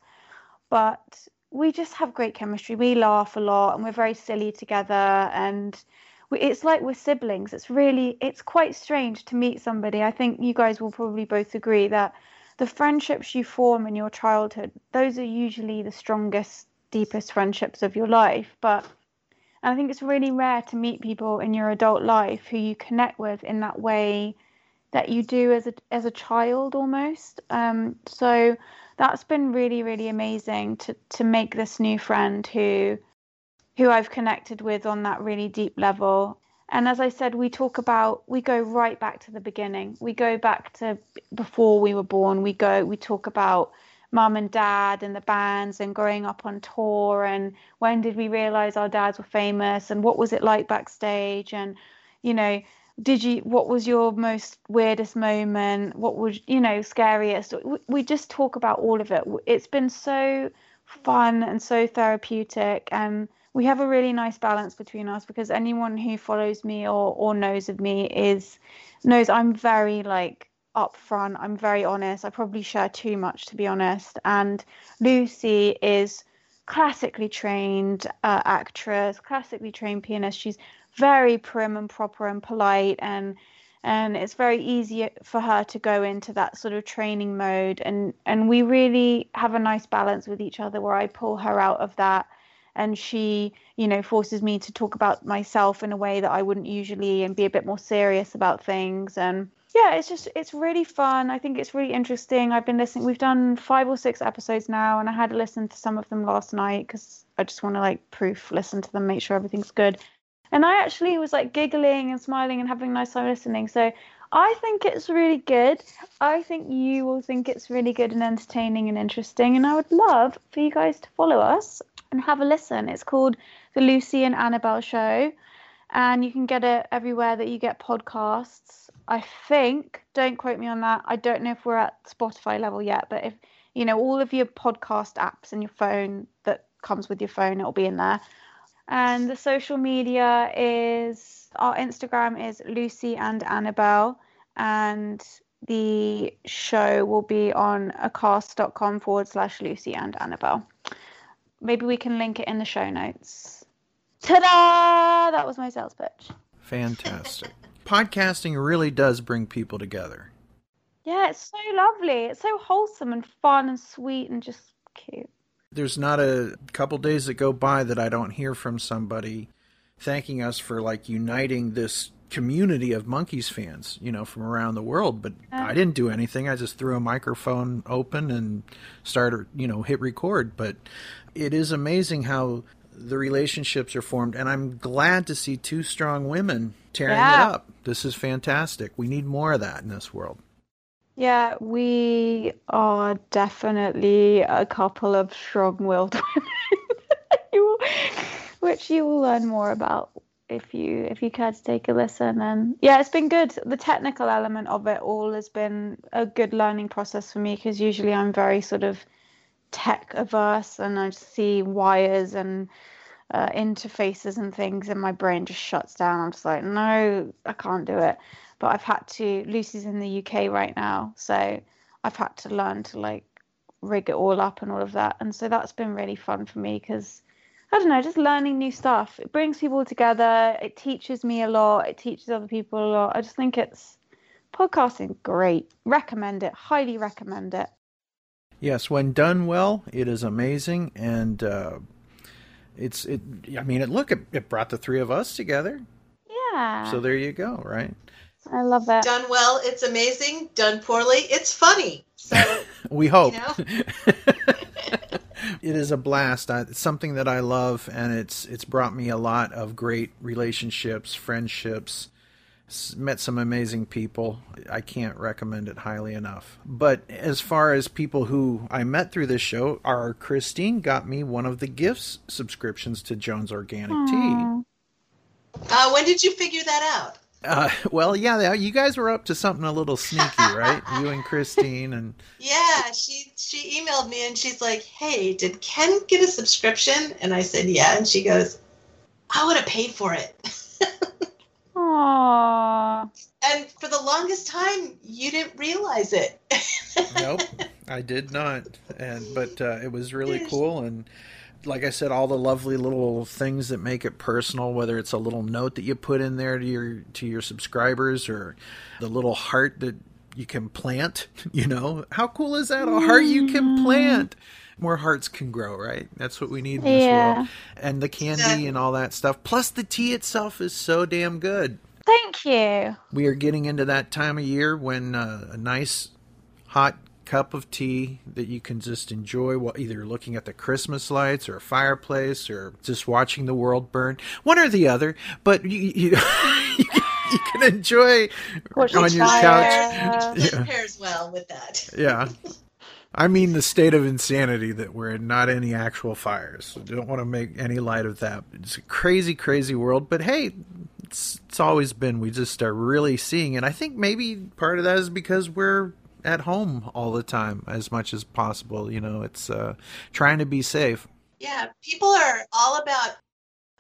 but we just have great chemistry. We laugh a lot and we're very silly together, and we, it's like we're siblings. It's really, it's quite strange to meet somebody. I think you guys will probably both agree that the friendships you form in your childhood, those are usually the strongest, deepest friendships of your life. But I think it's really rare to meet people in your adult life who you connect with in that way that you do as a as a child almost. Um, so that's been really, really amazing to to make this new friend who who I've connected with on that really deep level. And as I said, we talk about, we go right back to the beginning. We go back to before we were born. We go, we talk about mum and dad and the bands and growing up on tour, and when did we realize our dads were famous, and what was it like backstage, and, you know, did you, what was your most weirdest moment? What was, you know, scariest? We, we just talk about all of it. It's been so fun and so therapeutic. And we have a really nice balance between us, because anyone who follows me or, or knows of me is knows I'm very like upfront. I'm very honest. I probably share too much, to be honest. And Lucy is classically trained uh, actress, classically trained pianist. She's very prim and proper and polite, and and it's very easy for her to go into that sort of training mode, and and we really have a nice balance with each other where I pull her out of that, and she, you know, forces me to talk about myself in a way that I wouldn't usually and be a bit more serious about things. And yeah, it's just, it's really fun. I think it's really interesting. I've been listening, we've done five or six episodes now, and I had to listen to some of them last night because I just want to like proof listen to them, make sure everything's good. And I actually was like giggling and smiling and having a nice time listening. So I think it's really good. I think you will think it's really good and entertaining and interesting. And I would love for you guys to follow us and have a listen. It's called The Lucy and Annabelle Show. And you can get it everywhere that you get podcasts. I think, don't quote me on that. I don't know if we're at Spotify level yet. But if, you know, all of your podcast apps and your phone that comes with your phone, it'll be in there. And the social media is, our Instagram is Lucy and Annabelle, and the show will be on acast.com forward slash Lucy and Annabelle. Maybe we can link it in the show notes. Ta-da! That was my sales pitch. Fantastic. Podcasting really does bring people together. Yeah, it's so lovely. It's so wholesome and fun and sweet and just cute. There's not a couple days that go by that I don't hear from somebody thanking us for, like, uniting this community of Monkeys fans, you know, from around the world. But um, I didn't do anything. I just threw a microphone open and started, you know, hit record. But it is amazing how the relationships are formed. And I'm glad to see two strong women tearing yeah. it up. This is fantastic. We need more of that in this world. Yeah, we are definitely a couple of strong-willed women. you, which you will learn more about if you if you care to take a listen. And yeah, it's been good. The technical element of it all has been a good learning process for me, because usually I'm very sort of tech averse, and I see wires and uh, interfaces and things, and my brain just shuts down. I'm just like, no, I can't do it. But I've had to, Lucy's in the U K right now, so I've had to learn to like rig it all up and all of that. And so that's been really fun for me, because I don't know, just learning new stuff. It brings people together. It teaches me a lot. It teaches other people a lot. I just think it's podcasting great. Recommend it. Highly recommend it. Yes, when done well, it is amazing. And uh, it's, it. I mean, it, look, it, it brought the three of us together. Yeah. So there you go, right? I love that. Done well, it's amazing. Done poorly, it's funny. So we hope. you know? It is a blast. I, it's something that I love, and it's it's brought me a lot of great relationships, friendships, met some amazing people. I can't recommend it highly enough. But as far as people who I met through this show, our Christine got me one of the gifts subscriptions to Jones Organic Aww. Tea. Uh, when did you figure that out? Uh, well, yeah, you guys were up to something a little sneaky, right? You and Christine and yeah, she she emailed me and she's like, "Hey, did Ken get a subscription?" And I said, "Yeah." And she goes, "I would have paid for it." Aww. And for the longest time, you didn't realize it. Nope, I did not. And but uh, it was really cool. And like I said, all the lovely little things that make it personal, whether it's a little note that you put in there to your to your subscribers, or the little heart that you can plant, you know, how cool is that? A heart you can plant. More hearts can grow, right? That's what we need in this yeah. world. And the candy and all that stuff. Plus the tea itself is so damn good. Thank you. We are getting into that time of year when uh, a nice hot cup of tea that you can just enjoy while either looking at the Christmas lights or a fireplace or just watching the world burn, one or the other, but you you, you can enjoy Watch on your fire. couch. It yeah. pairs well with that. Yeah. I mean the state of insanity that we're in, not any actual fires. I don't want to make any light of that. It's a crazy, crazy world, but hey, it's, it's always been. We just are really seeing it. I think maybe part of that is because we're at home all the time as much as possible. You know, it's uh, trying to be safe. Yeah, people are all about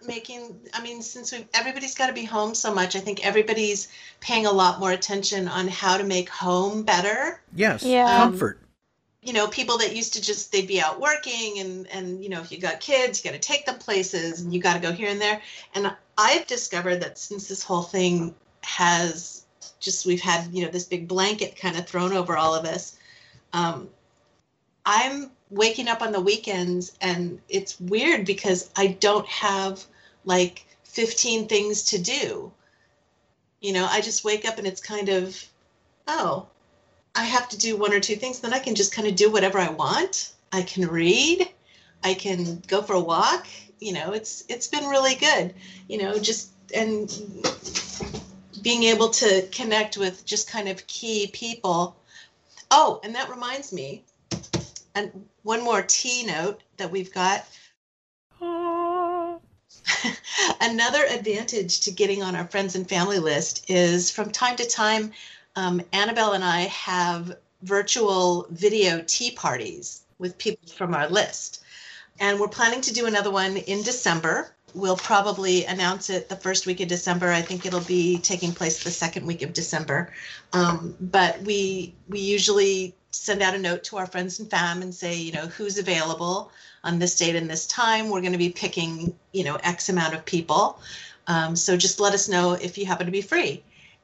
making, I mean, since we've, everybody's got to be home so much, I think everybody's paying a lot more attention on how to make home better. Yes, yeah. um, comfort. You know, people that used to just, they'd be out working and, and you know, if you got kids, you got to take them places and you got to go here and there. And I've discovered that since this whole thing has just we've had, you know, this big blanket kind of thrown over all of us. Um, I'm waking up on the weekends and it's weird because I don't have like fifteen things to do. You know, I just wake up and it's kind of, oh, I have to do one or two things. Then I can just kind of do whatever I want. I can read. I can go for a walk. You know, it's it's been really good, you know, just and being able to connect with just kind of key people. Oh, and that reminds me, and one more tea note that we've got. Another advantage to getting on our friends and family list is from time to time, um, Annabelle and I have virtual video tea parties with people from our list. And we're planning to do another one in December. We'll probably announce it the first week of December. I think it'll be taking place the second week of December. Um, but we we usually send out a note to our friends and fam and say, you know, who's available on this date and this time. We're going to be picking, you know, X amount of people. Um, so just let us know if you happen to be free.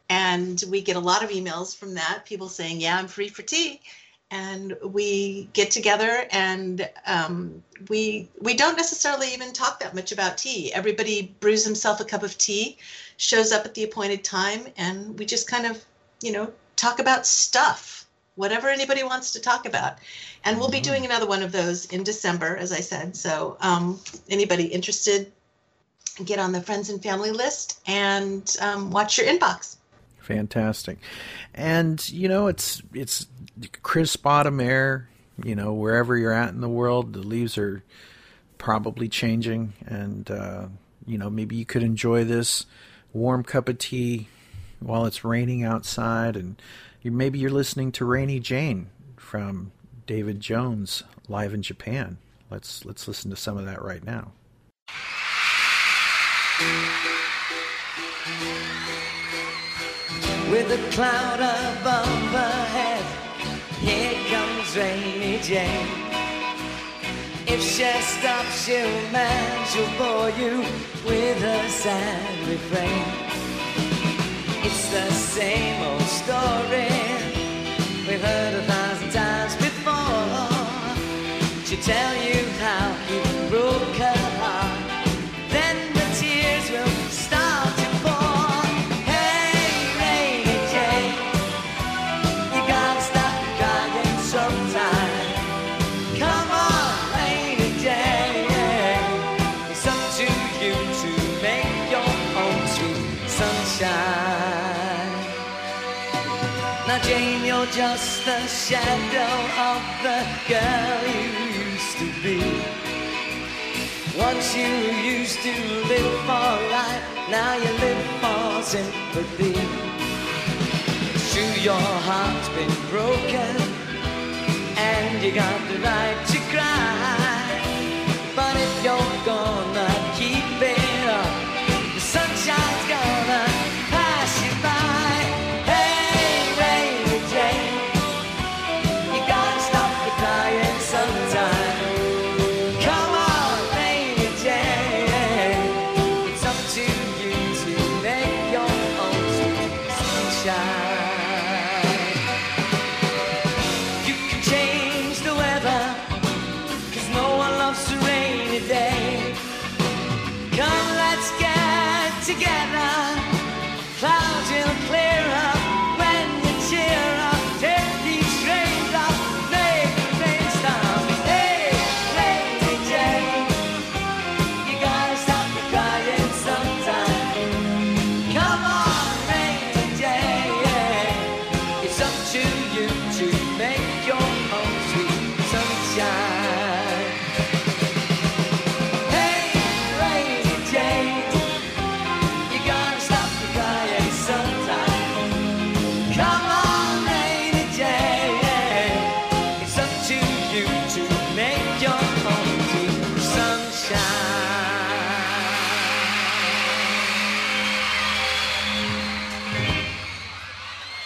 And we get a lot of emails from that, people saying, yeah, I'm free for tea. And we get together and um, we we don't necessarily even talk that much about tea. Everybody brews himself a cup of tea, shows up at the appointed time, and we just kind of, you know, talk about stuff, whatever anybody wants to talk about. And we'll be doing another one of those in December, as I said. So um, anybody interested, get on the friends and family list and um, watch your inbox. Fantastic. And, you know, it's it's crisp autumn air, you know, wherever you're at in the world, the leaves are probably changing, and uh, you know, maybe you could enjoy this warm cup of tea while it's raining outside, and you, maybe you're listening to Rainy Jane from David Jones live in Japan. Let's let's listen to some of that right now. With a cloud above her head, here comes Rainy Jane. If she stops you, man, she'll bore you with her sad refrain. It's the same old story we've heard a thousand times before. She'll tell you how you broke her heart. Just the shadow of the girl you used to be. Once you used to live for life, now you live for sympathy. It's true your heart's been broken, and you got the right to cry. But if you're gonna keep it up, the sunshine's gonna pass you by.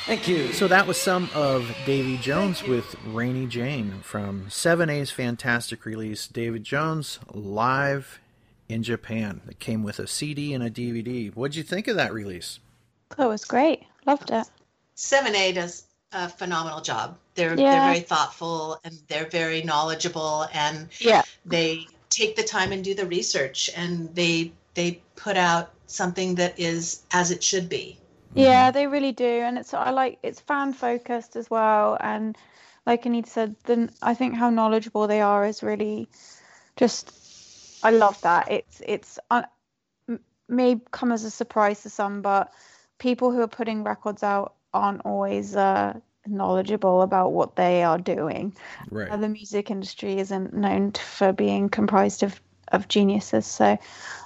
Thank you. So that was some of Davy Jones with Rainy Jane from seven A's fantastic release, David Jones Live in Japan. It came with a C D and a D V D. What'd you think of that release? Oh, it was great. Loved it. seven A does a phenomenal job. They're, yeah. they're very thoughtful, and they're very knowledgeable, and yeah. they take the time and do the research, and they they put out something that is as it should be. Yeah, they really do, and it's I like it's fan focused as well, and like Anita said, then I think how knowledgeable they are is really just I love that. It's it's uh, may come as a surprise to some, but people who are putting records out aren't always uh, knowledgeable about what they are doing. Right. Uh, the music industry isn't known for being comprised of of geniuses, so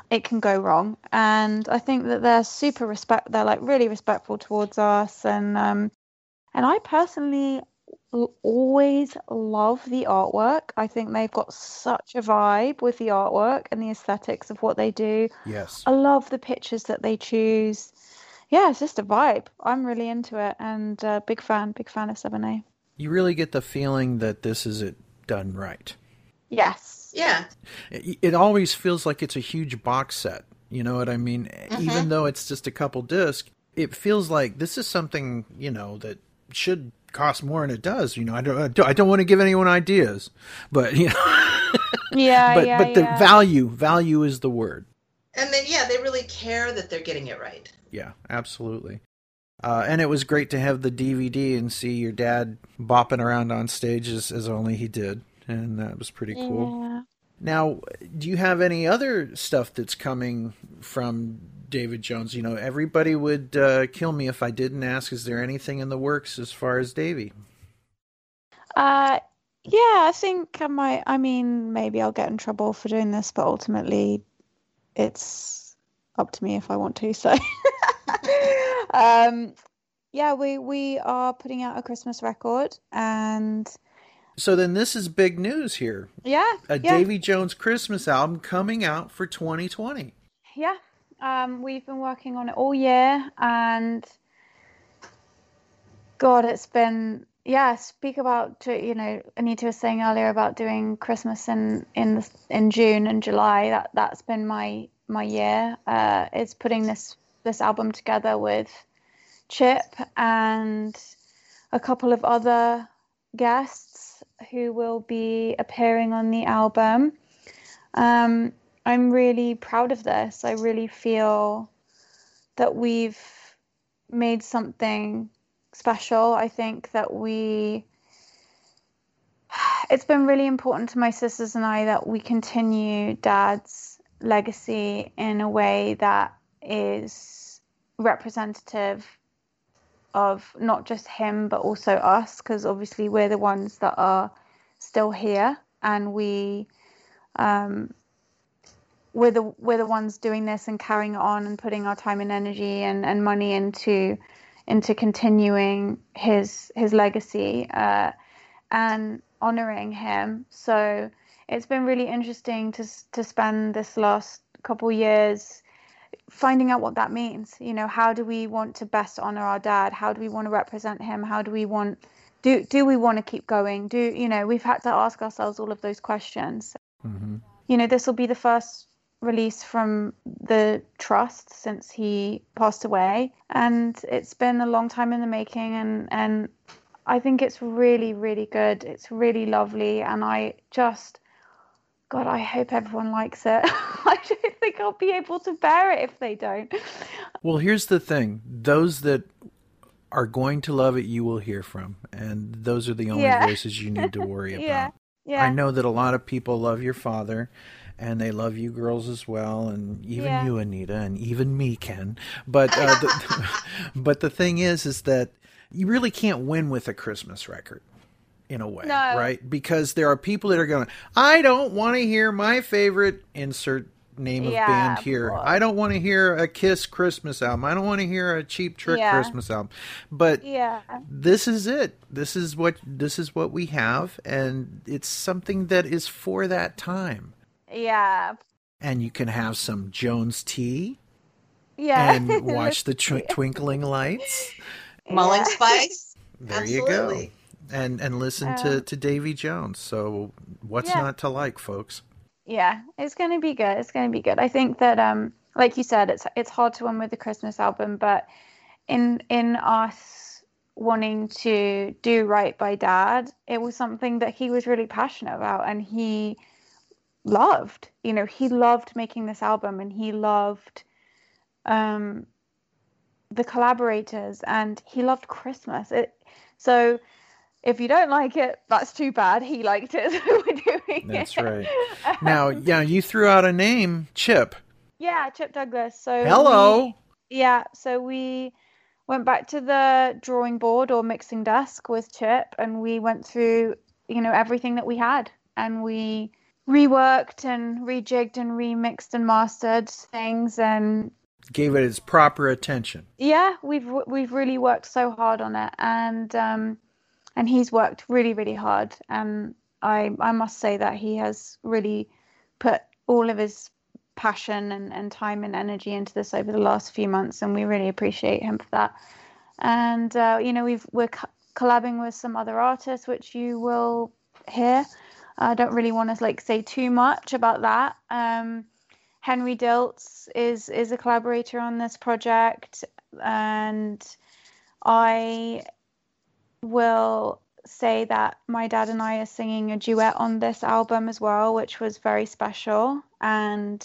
it can go wrong, and I think that they're super respect they're like really respectful towards us, and um and I personally always love the artwork. I think they've got such a vibe with the artwork and the aesthetics of what they do. Yes, I love the pictures that they choose. Yeah, it's just a vibe. I'm really into it, and uh, big fan big fan of seven A. You really get the feeling that this is it done right. Yes. Yeah. It, it always feels like it's a huge box set. You know what I mean? Mm-hmm. Even though it's just a couple discs, it feels like this is something, you know, that should cost more than it does. You know, I don't, I don't, I don't want to give anyone ideas, but, you know, yeah, but, yeah, but the yeah. value, value is the word. And then, yeah, they really care that they're getting it right. Yeah, absolutely. Uh, and it was great to have the D V D and see your dad bopping around on stage as, as only he did. And that was pretty cool. Yeah. Now, do you have any other stuff that's coming from David Jones? You know, everybody would uh, kill me if I didn't ask, is there anything in the works as far as Davy? Uh, Yeah, I think I might. I mean, maybe I'll get in trouble for doing this, but ultimately it's up to me if I want to. So, um, yeah, we, we are putting out a Christmas record. And so then this is big news here. Yeah. A yeah. Davy Jones Christmas album coming out for twenty twenty. Yeah. Um, we've been working on it all year, and God, it's been... Yeah, speak about, you know, Anita was saying earlier about doing Christmas in in, the, in June and July. That, that's been my my year. Uh, it's putting this, this album together with Chip and a couple of other guests who will be appearing on the album. Um, I'm really proud of this. I really feel that we've made something special. I think that we it's been really important to my sisters and I that we continue Dad's legacy in a way that is representative of not just him but also us, because obviously we're the ones that are still here, and we um we're the we're the ones doing this and carrying it on and putting our time and energy and, and money into into continuing his his legacy uh, and honouring him. So it's been really interesting to to spend this last couple years finding out what that means. You know, how do we want to best honour our dad? How do we want to represent him? How do we want, do do we want to keep going? Do, you know, we've had to ask ourselves all of those questions. Mm-hmm. You know, this will be the first release from the trust since he passed away, and it's been a long time in the making, and and I think it's really, really good. It's really lovely, and I just, God, I hope everyone likes it. I don't think I'll be able to bear it if they don't. Well, here's the thing. Those that are going to love it, you will hear from, and those are the only yeah. voices you need to worry about. yeah. Yeah. I know that a lot of people love your father, and they love you girls as well, and even yeah. you, Anita, and even me, Ken. But uh, the, but the thing is, is that you really can't win with a Christmas record, in a way, no. right? Because there are people that are going, I don't want to hear my favorite insert name of yeah, band here. Boy. I don't want to hear a Kiss Christmas album. I don't want to hear a Cheap Trick yeah. Christmas album. But yeah. this is it. This is what this is what we have, and it's something that is for that time. Yeah. And you can have some Jones tea. Yeah. And watch the tw- twinkling lights. Mulling yeah. Spice. There Absolutely. You go. And and listen um, to, to Davy Jones. So what's yeah. not to like, folks? Yeah, it's going to be good. It's going to be good. I think that, um, like you said, it's it's hard to win with the Christmas album, but in in us wanting to do right by Dad, it was something that he was really passionate about, and he... loved you know he loved making this album, and he loved um the collaborators, and he loved Christmas. It so if you don't like it, that's too bad. He liked it, so we're doing that's it. Right um, now yeah you threw out a name, Chip yeah Chip Douglas. So hello we, yeah so we went back to the drawing board or mixing desk with Chip, and we went through you know everything that we had, and we reworked and rejigged and remixed and mastered things and gave it its proper attention. Yeah, we've we've really worked so hard on it, and um, and he's worked really, really hard, and I I must say that he has really put all of his passion and, and time and energy into this over the last few months, and we really appreciate him for that. And uh, you know we've we're co- collabing with some other artists, which you will hear. I don't really want to like say too much about that. Um, Henry Diltz is is a collaborator on this project, and I will say that my dad and I are singing a duet on this album as well, which was very special and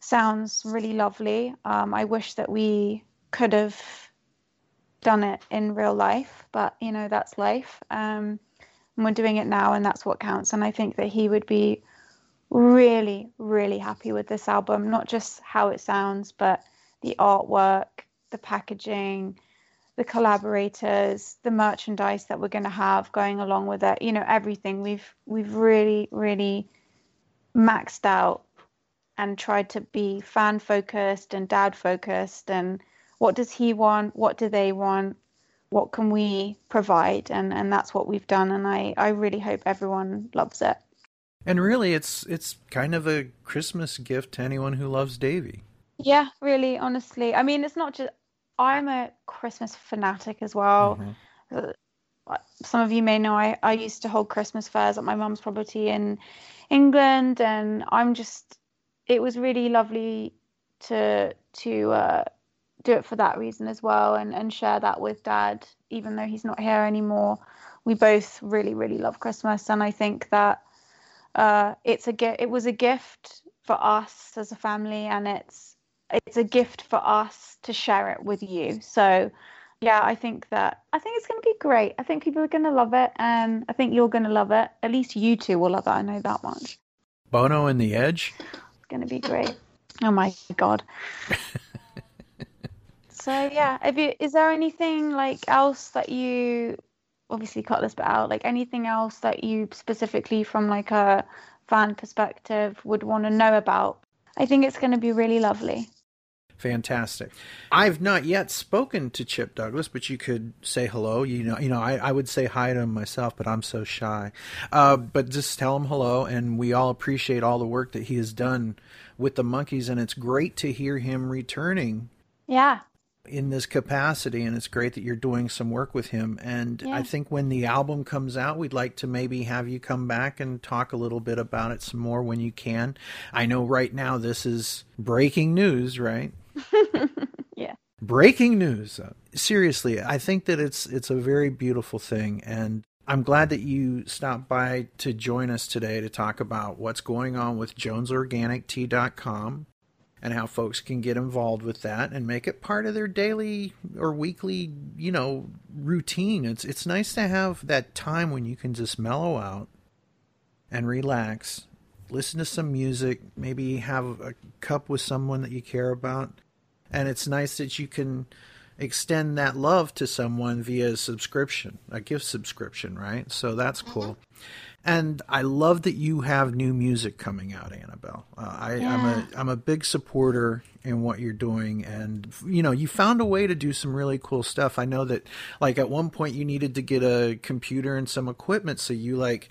sounds really lovely. Um, I wish that we could have done it in real life, but you know that's life. Um, And we're doing it now, and that's what counts. And I think that he would be really, really happy with this album, not just how it sounds, but the artwork, the packaging, the collaborators, the merchandise that we're going to have going along with it, you know, everything. We've we've really, really maxed out and tried to be fan-focused and dad-focused, and what does he want? What do they want? What can we provide? And and that's what we've done, and I, I really hope everyone loves it. And really, it's it's kind of a Christmas gift to anyone who loves Davy. Yeah, really, honestly. I mean, it's not just... I'm a Christmas fanatic as well. Mm-hmm. Some of you may know I, I used to hold Christmas fairs at my mum's property in England, and I'm just... It was really lovely to to uh, do it for that reason as well, and, and share that with Dad, even though he's not here anymore. We both really, really love Christmas, and I think that uh, it's a gi- it was a gift for us as a family, and it's it's a gift for us to share it with you. So, yeah, I think that I think it's going to be great. I think people are going to love it, and I think you're going to love it. At least you two will love it. I know that much. Bono and the Edge. Going to be great. Oh my god. So yeah, if you, is there anything like else that you obviously cut this bit out, like anything else that you specifically from like a fan perspective would want to know about? I think it's going to be really lovely. Fantastic. I've not yet spoken to Chip Douglas, but you could say hello. You know, you know, I, I would say hi to him myself, but I'm so shy. Uh, but just tell him hello, and we all appreciate all the work that he has done with the Monkeys, and it's great to hear him returning. Yeah. In this capacity, and it's great that you're doing some work with him. And yeah. I think when the album comes out, we'd like to maybe have you come back and talk a little bit about it some more when you can. I know right now this is breaking news, right? Yeah. Breaking news. Seriously, I think that it's it's a very beautiful thing, and I'm glad that you stopped by to join us today to talk about what's going on with jones organic tea dot com and how folks can get involved with that and make it part of their daily or weekly, you know, routine. It's it's nice to have that time when you can just mellow out and relax, listen to some music, maybe have a cup with someone that you care about. And it's nice that you can extend that love to someone via subscription, a gift subscription, right? So that's cool. And I love that you have new music coming out, Annabelle. Uh, I, yeah. I'm a I'm a big supporter in what you're doing, and you know you found a way to do some really cool stuff. I know that like at one point you needed to get a computer and some equipment, so you like,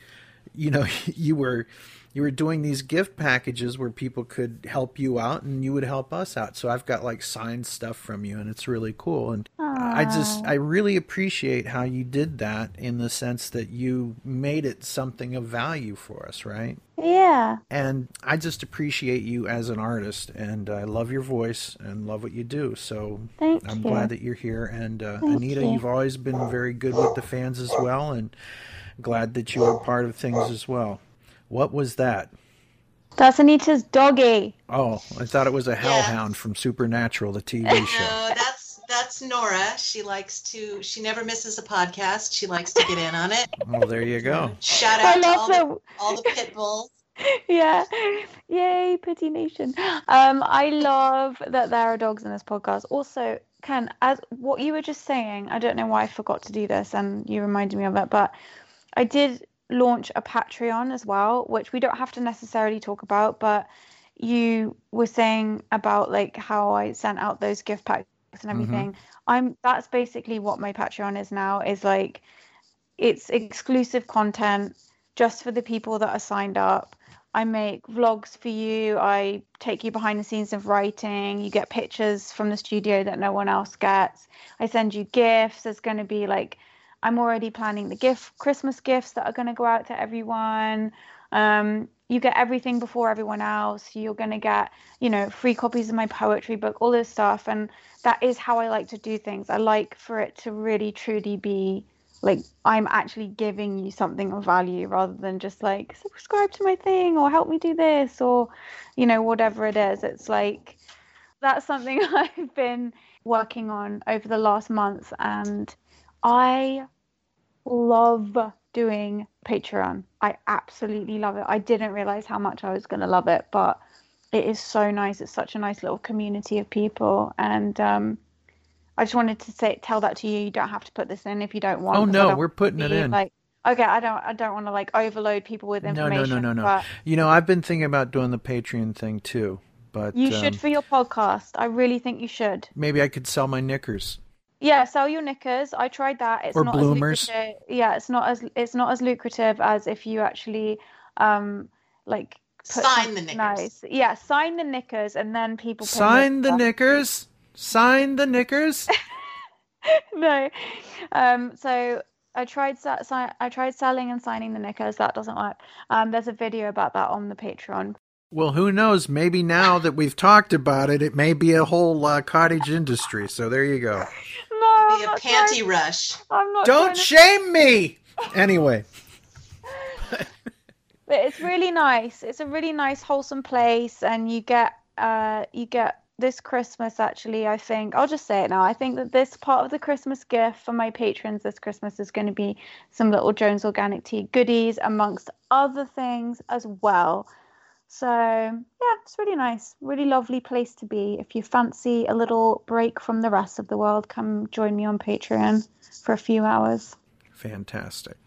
you know, you were. You were doing these gift packages where people could help you out and you would help us out. So I've got like signed stuff from you, and it's really cool. And aww. I just, I really appreciate how you did that, in the sense that you made it something of value for us, right? Yeah. And I just appreciate you as an artist, and I love your voice and love what you do. So Thank I'm you. glad that you're here. And uh, Anita, you. you've always been very good with the fans as well, and glad that you are part of things as well. What was that? That's Anita's doggy. Oh, I thought it was a hellhound yeah. from Supernatural, the T V show. No, that's that's Nora. She likes to. She never misses a podcast. She likes to get in on it. Well, there you go. Shout out I to all the, all the pit bulls. Yeah, yay, Pity Nation. Um, I love that there are dogs in this podcast. Also, Ken, as what you were just saying, I don't know why I forgot to do this, and you reminded me of it, but I did. Launch a Patreon as well, which we don't have to necessarily talk about, but you were saying about like how I sent out those gift packs and everything. Mm-hmm. I'm that's basically what my Patreon is now, is like it's exclusive content just for the people that are signed up. I make vlogs for you, I take you behind the scenes of writing, you get pictures from the studio that no one else gets, I send you gifts. There's going to be like I'm already planning the gift, Christmas gifts that are going to go out to everyone. Um, you get everything before everyone else. You're going to get, you know, free copies of my poetry book, all this stuff. And that is how I like to do things. I like for it to really truly be like, I'm actually giving you something of value, rather than just like subscribe to my thing or help me do this or, you know, whatever it is. It's like, that's something I've been working on over the last month, and I love doing Patreon. I absolutely love it. I didn't realize how much I was going to love it, but it is so nice. It's such a nice little community of people. And um, I just wanted to say, tell that to you. You don't have to put this in if you don't want. Oh no, we're putting it in. Like, okay, I don't, I don't want to like overload people with information. No, no, no, no, no. You know, I've been thinking about doing the Patreon thing too, but you um, should for your podcast. I really think you should. Maybe I could sell my knickers. Yeah, sell your knickers. I tried that. It's or not bloomers. As lucrative. Yeah, it's not as it's not as lucrative as if you actually, um, like put sign the knickers. Nice. Yeah, sign the knickers, and then people pay sign the knickers. Sign the knickers. No, um, so I tried. I tried selling and signing the knickers. That doesn't work. Um, there's a video about that on the Patreon. Well, who knows? Maybe now that we've talked about it, it may be a whole uh, cottage industry. So there you go. No, it'll be I'm a panty trying... rush. I'm not. Don't to... shame me. Anyway. But it's really nice. It's a really nice, wholesome place, and you get uh, you get. This Christmas, actually, I think, I'll just say it now, I think that this part of the Christmas gift for my patrons this Christmas is going to be some little Jones Organic Tea goodies, amongst other things as well. So, yeah, it's really nice. Really lovely place to be. If you fancy a little break from the rest of the world, come join me on Patreon for a few hours. Fantastic.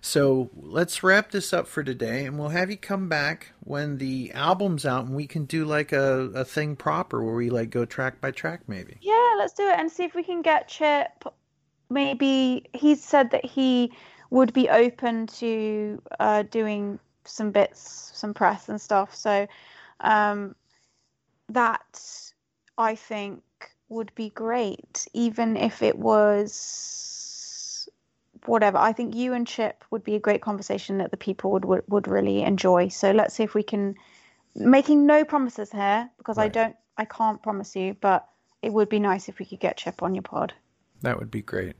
So let's wrap this up for today, and we'll have you come back when the album's out, and we can do like a, a thing proper where we like go track by track, maybe. Yeah, let's do it and see if we can get Chip. Maybe he said that he would be open to uh, doing some bits, some press and stuff. So um, that I think would be great, even if it was. Whatever, I think you and Chip would be a great conversation that the people would, would would really enjoy. So let's see if we can, making no promises here, because right. I don't, I can't promise you, but it would be nice if we could get Chip on your pod. That would be great.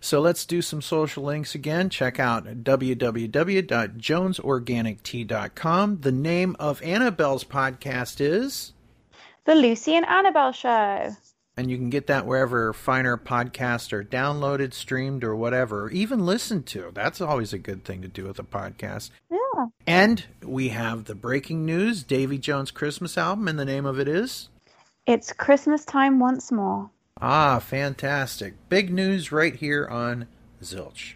So let's do some social links again. Check out w w w dot jones organic tea dot com. The name of Annabelle's podcast is The Lucy and Annabelle Show. And you can get that wherever finer podcasts are downloaded, streamed, or whatever, or even listened to. That's always a good thing to do with a podcast. Yeah. And we have the breaking news, Davy Jones Christmas album, and the name of it is? It's Christmas Time Once More. Ah, fantastic. Big news right here on Zilch.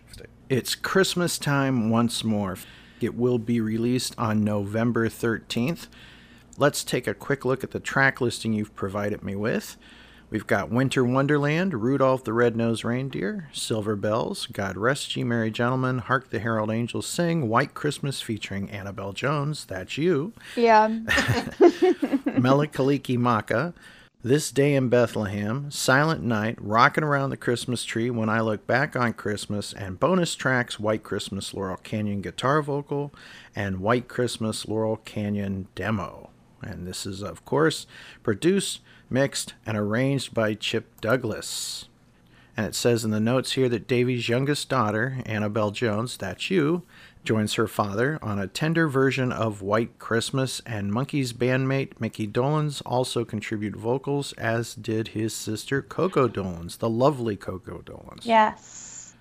It's Christmas Time Once More. It will be released on November thirteenth. Let's take a quick look at the track listing you've provided me with. We've got Winter Wonderland, Rudolph the Red-Nosed Reindeer, Silver Bells, God Rest Ye Merry Gentlemen, Hark the Herald Angels Sing, White Christmas featuring Annabelle Jones, that's you. Yeah. Melikaliki Maka, This Day in Bethlehem, Silent Night, Rockin' Around the Christmas Tree, When I Look Back on Christmas, and bonus tracks White Christmas Laurel Canyon Guitar Vocal and White Christmas Laurel Canyon Demo. And this is, of course, produced, mixed, and arranged by Chip Douglas. And it says in the notes here that Davy's youngest daughter, Annabelle Jones, that's you, joins her father on a tender version of White Christmas, and Monkey's bandmate Mickey Dolenz also contributed vocals, as did his sister Coco Dolenz, the lovely Coco Dolenz. Yes.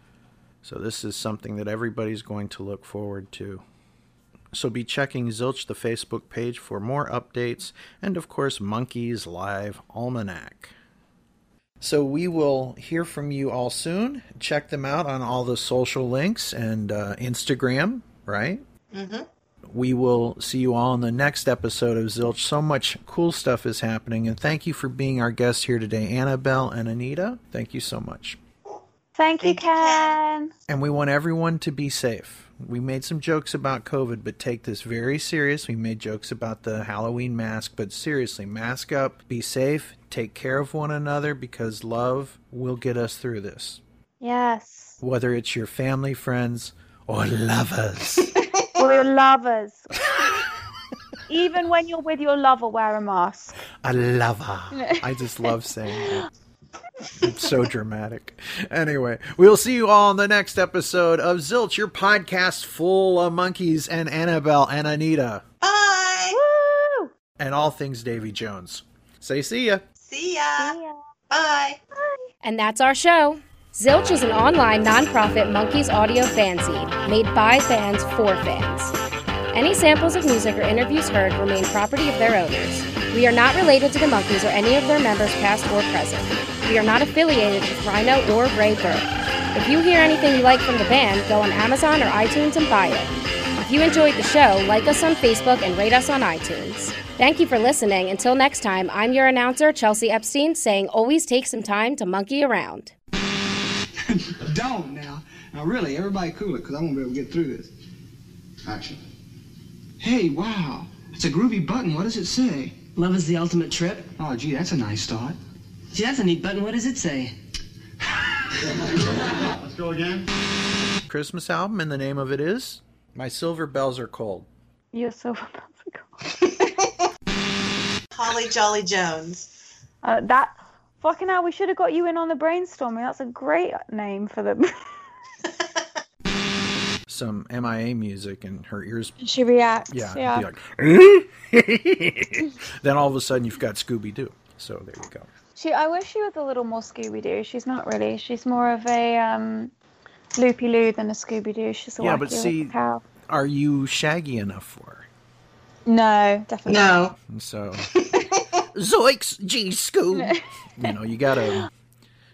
So this is something that everybody's going to look forward to. So be checking Zilch, the Facebook page, for more updates, and of course, Monkey's Live Almanac. So we will hear from you all soon. Check them out on all the social links and uh, Instagram, right? Mm-hmm. We will see you all in the next episode of Zilch. So much cool stuff is happening, and thank you for being our guests here today, Annabelle and Anita. Thank you so much. Thank you, Ken. And we want everyone to be safe. We made some jokes about COVID, but take this very serious. We made jokes about the Halloween mask, but seriously, mask up, be safe, take care of one another, because love will get us through this. Yes. Whether it's your family, friends, or lovers. Or your lovers. Even when you're with your lover, wear a mask. A lover. I just love saying that. It's so dramatic. Anyway, we'll see you all in the next episode of Zilch, your podcast full of monkeys and Annabelle and Anita. Bye. Woo! And all things Davy Jones. Say see ya. See ya. See ya. Bye. Bye. And that's our show. Zilch is an online nonprofit monkeys audio fanzine made by fans for fans. Any samples of music or interviews heard remain property of their owners. We are not related to the monkeys or any of their members, past or present. We are not affiliated with Rhino or Ray Burke. If you hear anything you like from the band, go on Amazon or iTunes and buy it. If you enjoyed the show, like us on Facebook and rate us on iTunes. Thank you for listening. Until next time, I'm your announcer, Chelsea Epstein, saying always take some time to monkey around. Don't now. Now, really, everybody cool it, because I won't be able to get through this. Action. Hey, wow. It's a groovy button. What does it say? Love is the ultimate trip. Oh, gee, that's a nice thought. Gee, that's a neat button. What does it say? Let's go again. Christmas album, and the name of it is My Silver Bells Are Cold. Your silver bells are cold. Holly Jolly Jones. Uh, that fucking hell, we should have got you in on the brainstorming. That's a great name for the. Some M I A music and her ears. She reacts. Yeah. yeah. Like, then all of a sudden you've got Scooby-Doo. So there you go. She. I wish she was a little more Scooby-Doo. She's not really. She's more of a um, loopy-loo than a Scooby-Doo. She's a yeah, but see, cow. Are you shaggy enough for her? No, definitely no. Not. So, zoinks, gee, Scoo. No. You know, you gotta,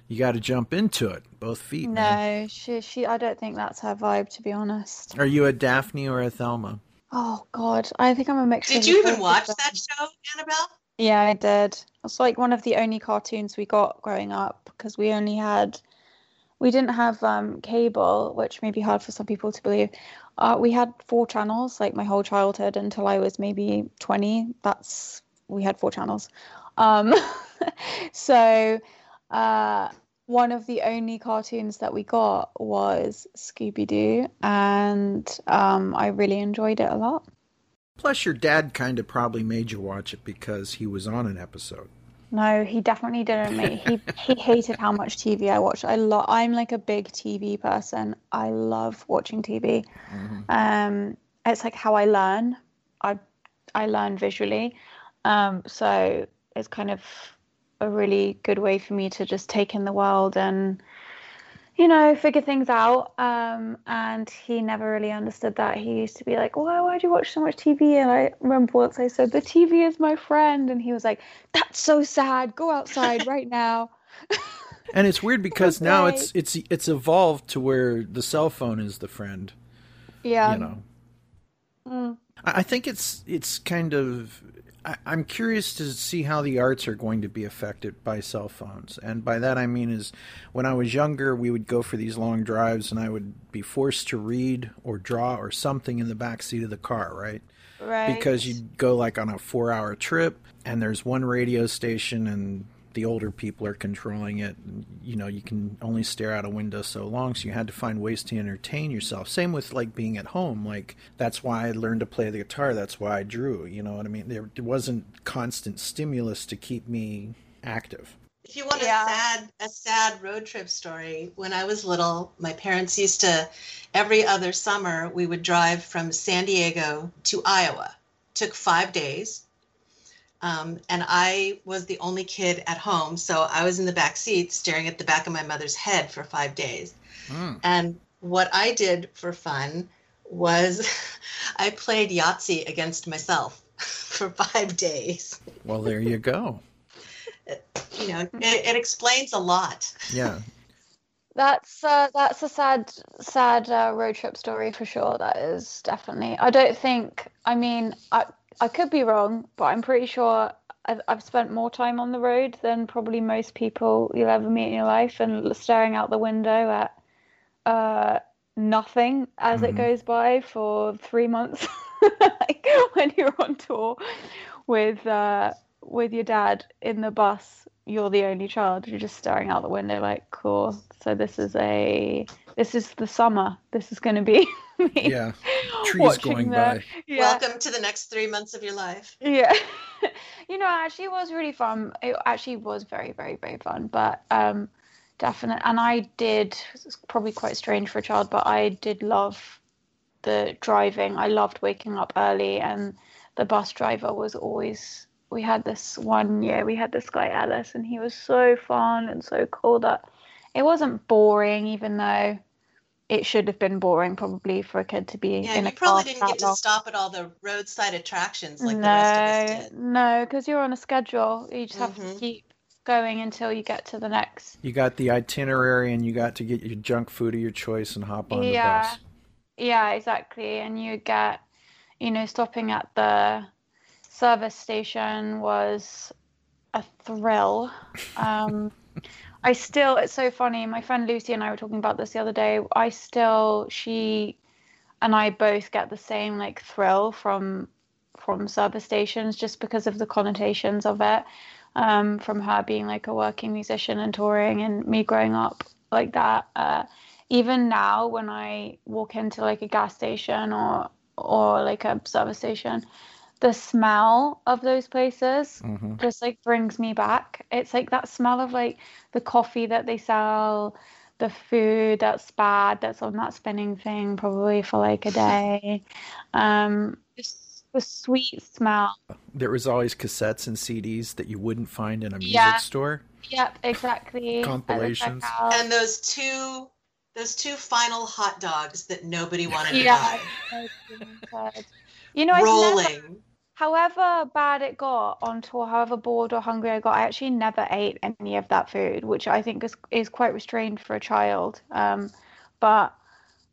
you gotta jump into it, both feet. No, man. she, she. I don't think that's her vibe, to be honest. Are you a Daphne or a Thelma? Oh God, I think I'm a mixture. Did you even watch that show, Annabelle? Yeah, I did. It's like one of the only cartoons we got growing up because we only had, we didn't have um, cable, which may be hard for some people to believe. Uh, we had four channels, like, my whole childhood until I was maybe twenty. That's, we had four channels. Um, so uh, one of the only cartoons that we got was Scooby-Doo, and um, I really enjoyed it a lot. Plus, your dad kind of probably made you watch it because he was on an episode. No, he definitely didn't. Mate. He he hated how much T V I watched. I lo- I'm like a big T V person. I love watching T V. Mm-hmm. Um, it's like how I learn. I I learn visually. Um, so it's kind of a really good way for me to just take in the world and, you know, figure things out. Um, and he never really understood that. He used to be like, why, why do you watch so much T V? And I remember once I said, the T V is my friend. And he was like, that's so sad. Go outside right now. And it's weird because okay. Now it's it's it's evolved to where the cell phone is the friend. Yeah. You know. Mm. I think it's, it's kind of, I, I'm curious to see how the arts are going to be affected by cell phones. And by that I mean is when I was younger, we would go for these long drives and I would be forced to read or draw or something in the backseat of the car, right? Right. Because you'd go like on a four-hour trip and there's one radio station and the older people are controlling it. And, you know, you can only stare out a window so long, so you had to find ways to entertain yourself. Same with like being at home. Like that's why I learned to play the guitar. That's why I drew. You know what I mean? There wasn't constant stimulus to keep me active. If you want yeah. a sad, a sad road trip story, when I was little, my parents used to, every other summer, we would drive from San Diego to Iowa. Took five days. Um, and I was the only kid at home, so I was in the back seat staring at the back of my mother's head for five days. Mm. And what I did for fun was I played Yahtzee against myself for five days. Well, there you go. You know, it, it explains a lot. Yeah. That's uh, that's a sad, sad uh, road trip story for sure. That is definitely. I don't think. I mean, I. I could be wrong, but I'm pretty sure I've, I've spent more time on the road than probably most people you'll ever meet in your life, and staring out the window at uh, nothing as mm-hmm. it goes by for three months like when you're on tour with uh, with your dad in the bus. You're the only child. You're just staring out the window like, cool. So this is a this is the summer. This is going to be me. Yeah. Trees going the, by. Yeah. Welcome to the next three months of your life. Yeah. You know, actually, it was really fun. It actually was very, very, very fun. But um, definitely, and I did. It's probably quite strange for a child, but I did love the driving. I loved waking up early, and the bus driver was always. We had this one year, we had this guy, Alice, and he was so fun and so cool that it wasn't boring, even though it should have been boring probably for a kid to be yeah, in a car. Yeah, you probably didn't get to stop at all the roadside attractions like no, the rest of us did. No, because you're on a schedule. You just have mm-hmm. to keep going until you get to the next. You got the itinerary and you got to get your junk food of your choice and hop on yeah. the bus. Yeah, exactly. And you get, you know, stopping at the service station was a thrill. Um, I still, it's so funny. My friend Lucy and I were talking about this the other day. I still, she and I both get the same like thrill from from service stations just because of the connotations of it. Um, from her being like a working musician and touring and me growing up like that. Uh, even now when I walk into like a gas station or or like a service station, the smell of those places mm-hmm. just like brings me back. It's like that smell of like the coffee that they sell, the food that's bad, that's on that spinning thing probably for like a day. Um, just the sweet smell. There was always cassettes and C Ds that you wouldn't find in a music yeah. store. Yep, exactly. Compilations. And those two... Those two final hot dogs that nobody wanted yeah, to buy. You know, rolling. I've never, however bad it got on tour, however bored or hungry I got, I actually never ate any of that food, which I think is is quite restrained for a child. Um, but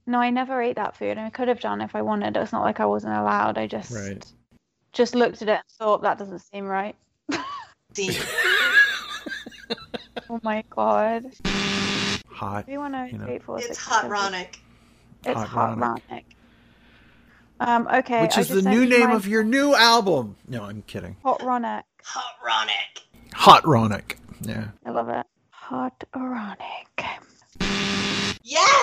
no, I never ate that food, and I could have done if I wanted. It's not like I wasn't allowed. I just right. just looked at it and thought that doesn't seem right. Oh my god. Hot, you know. It's hotronic. It's hotronic. Um, okay. Which is the new name my... of your new album. No, I'm kidding. Hotronic. Hotronic. Hotronic. Yeah. I love it. Hotronic. Yes!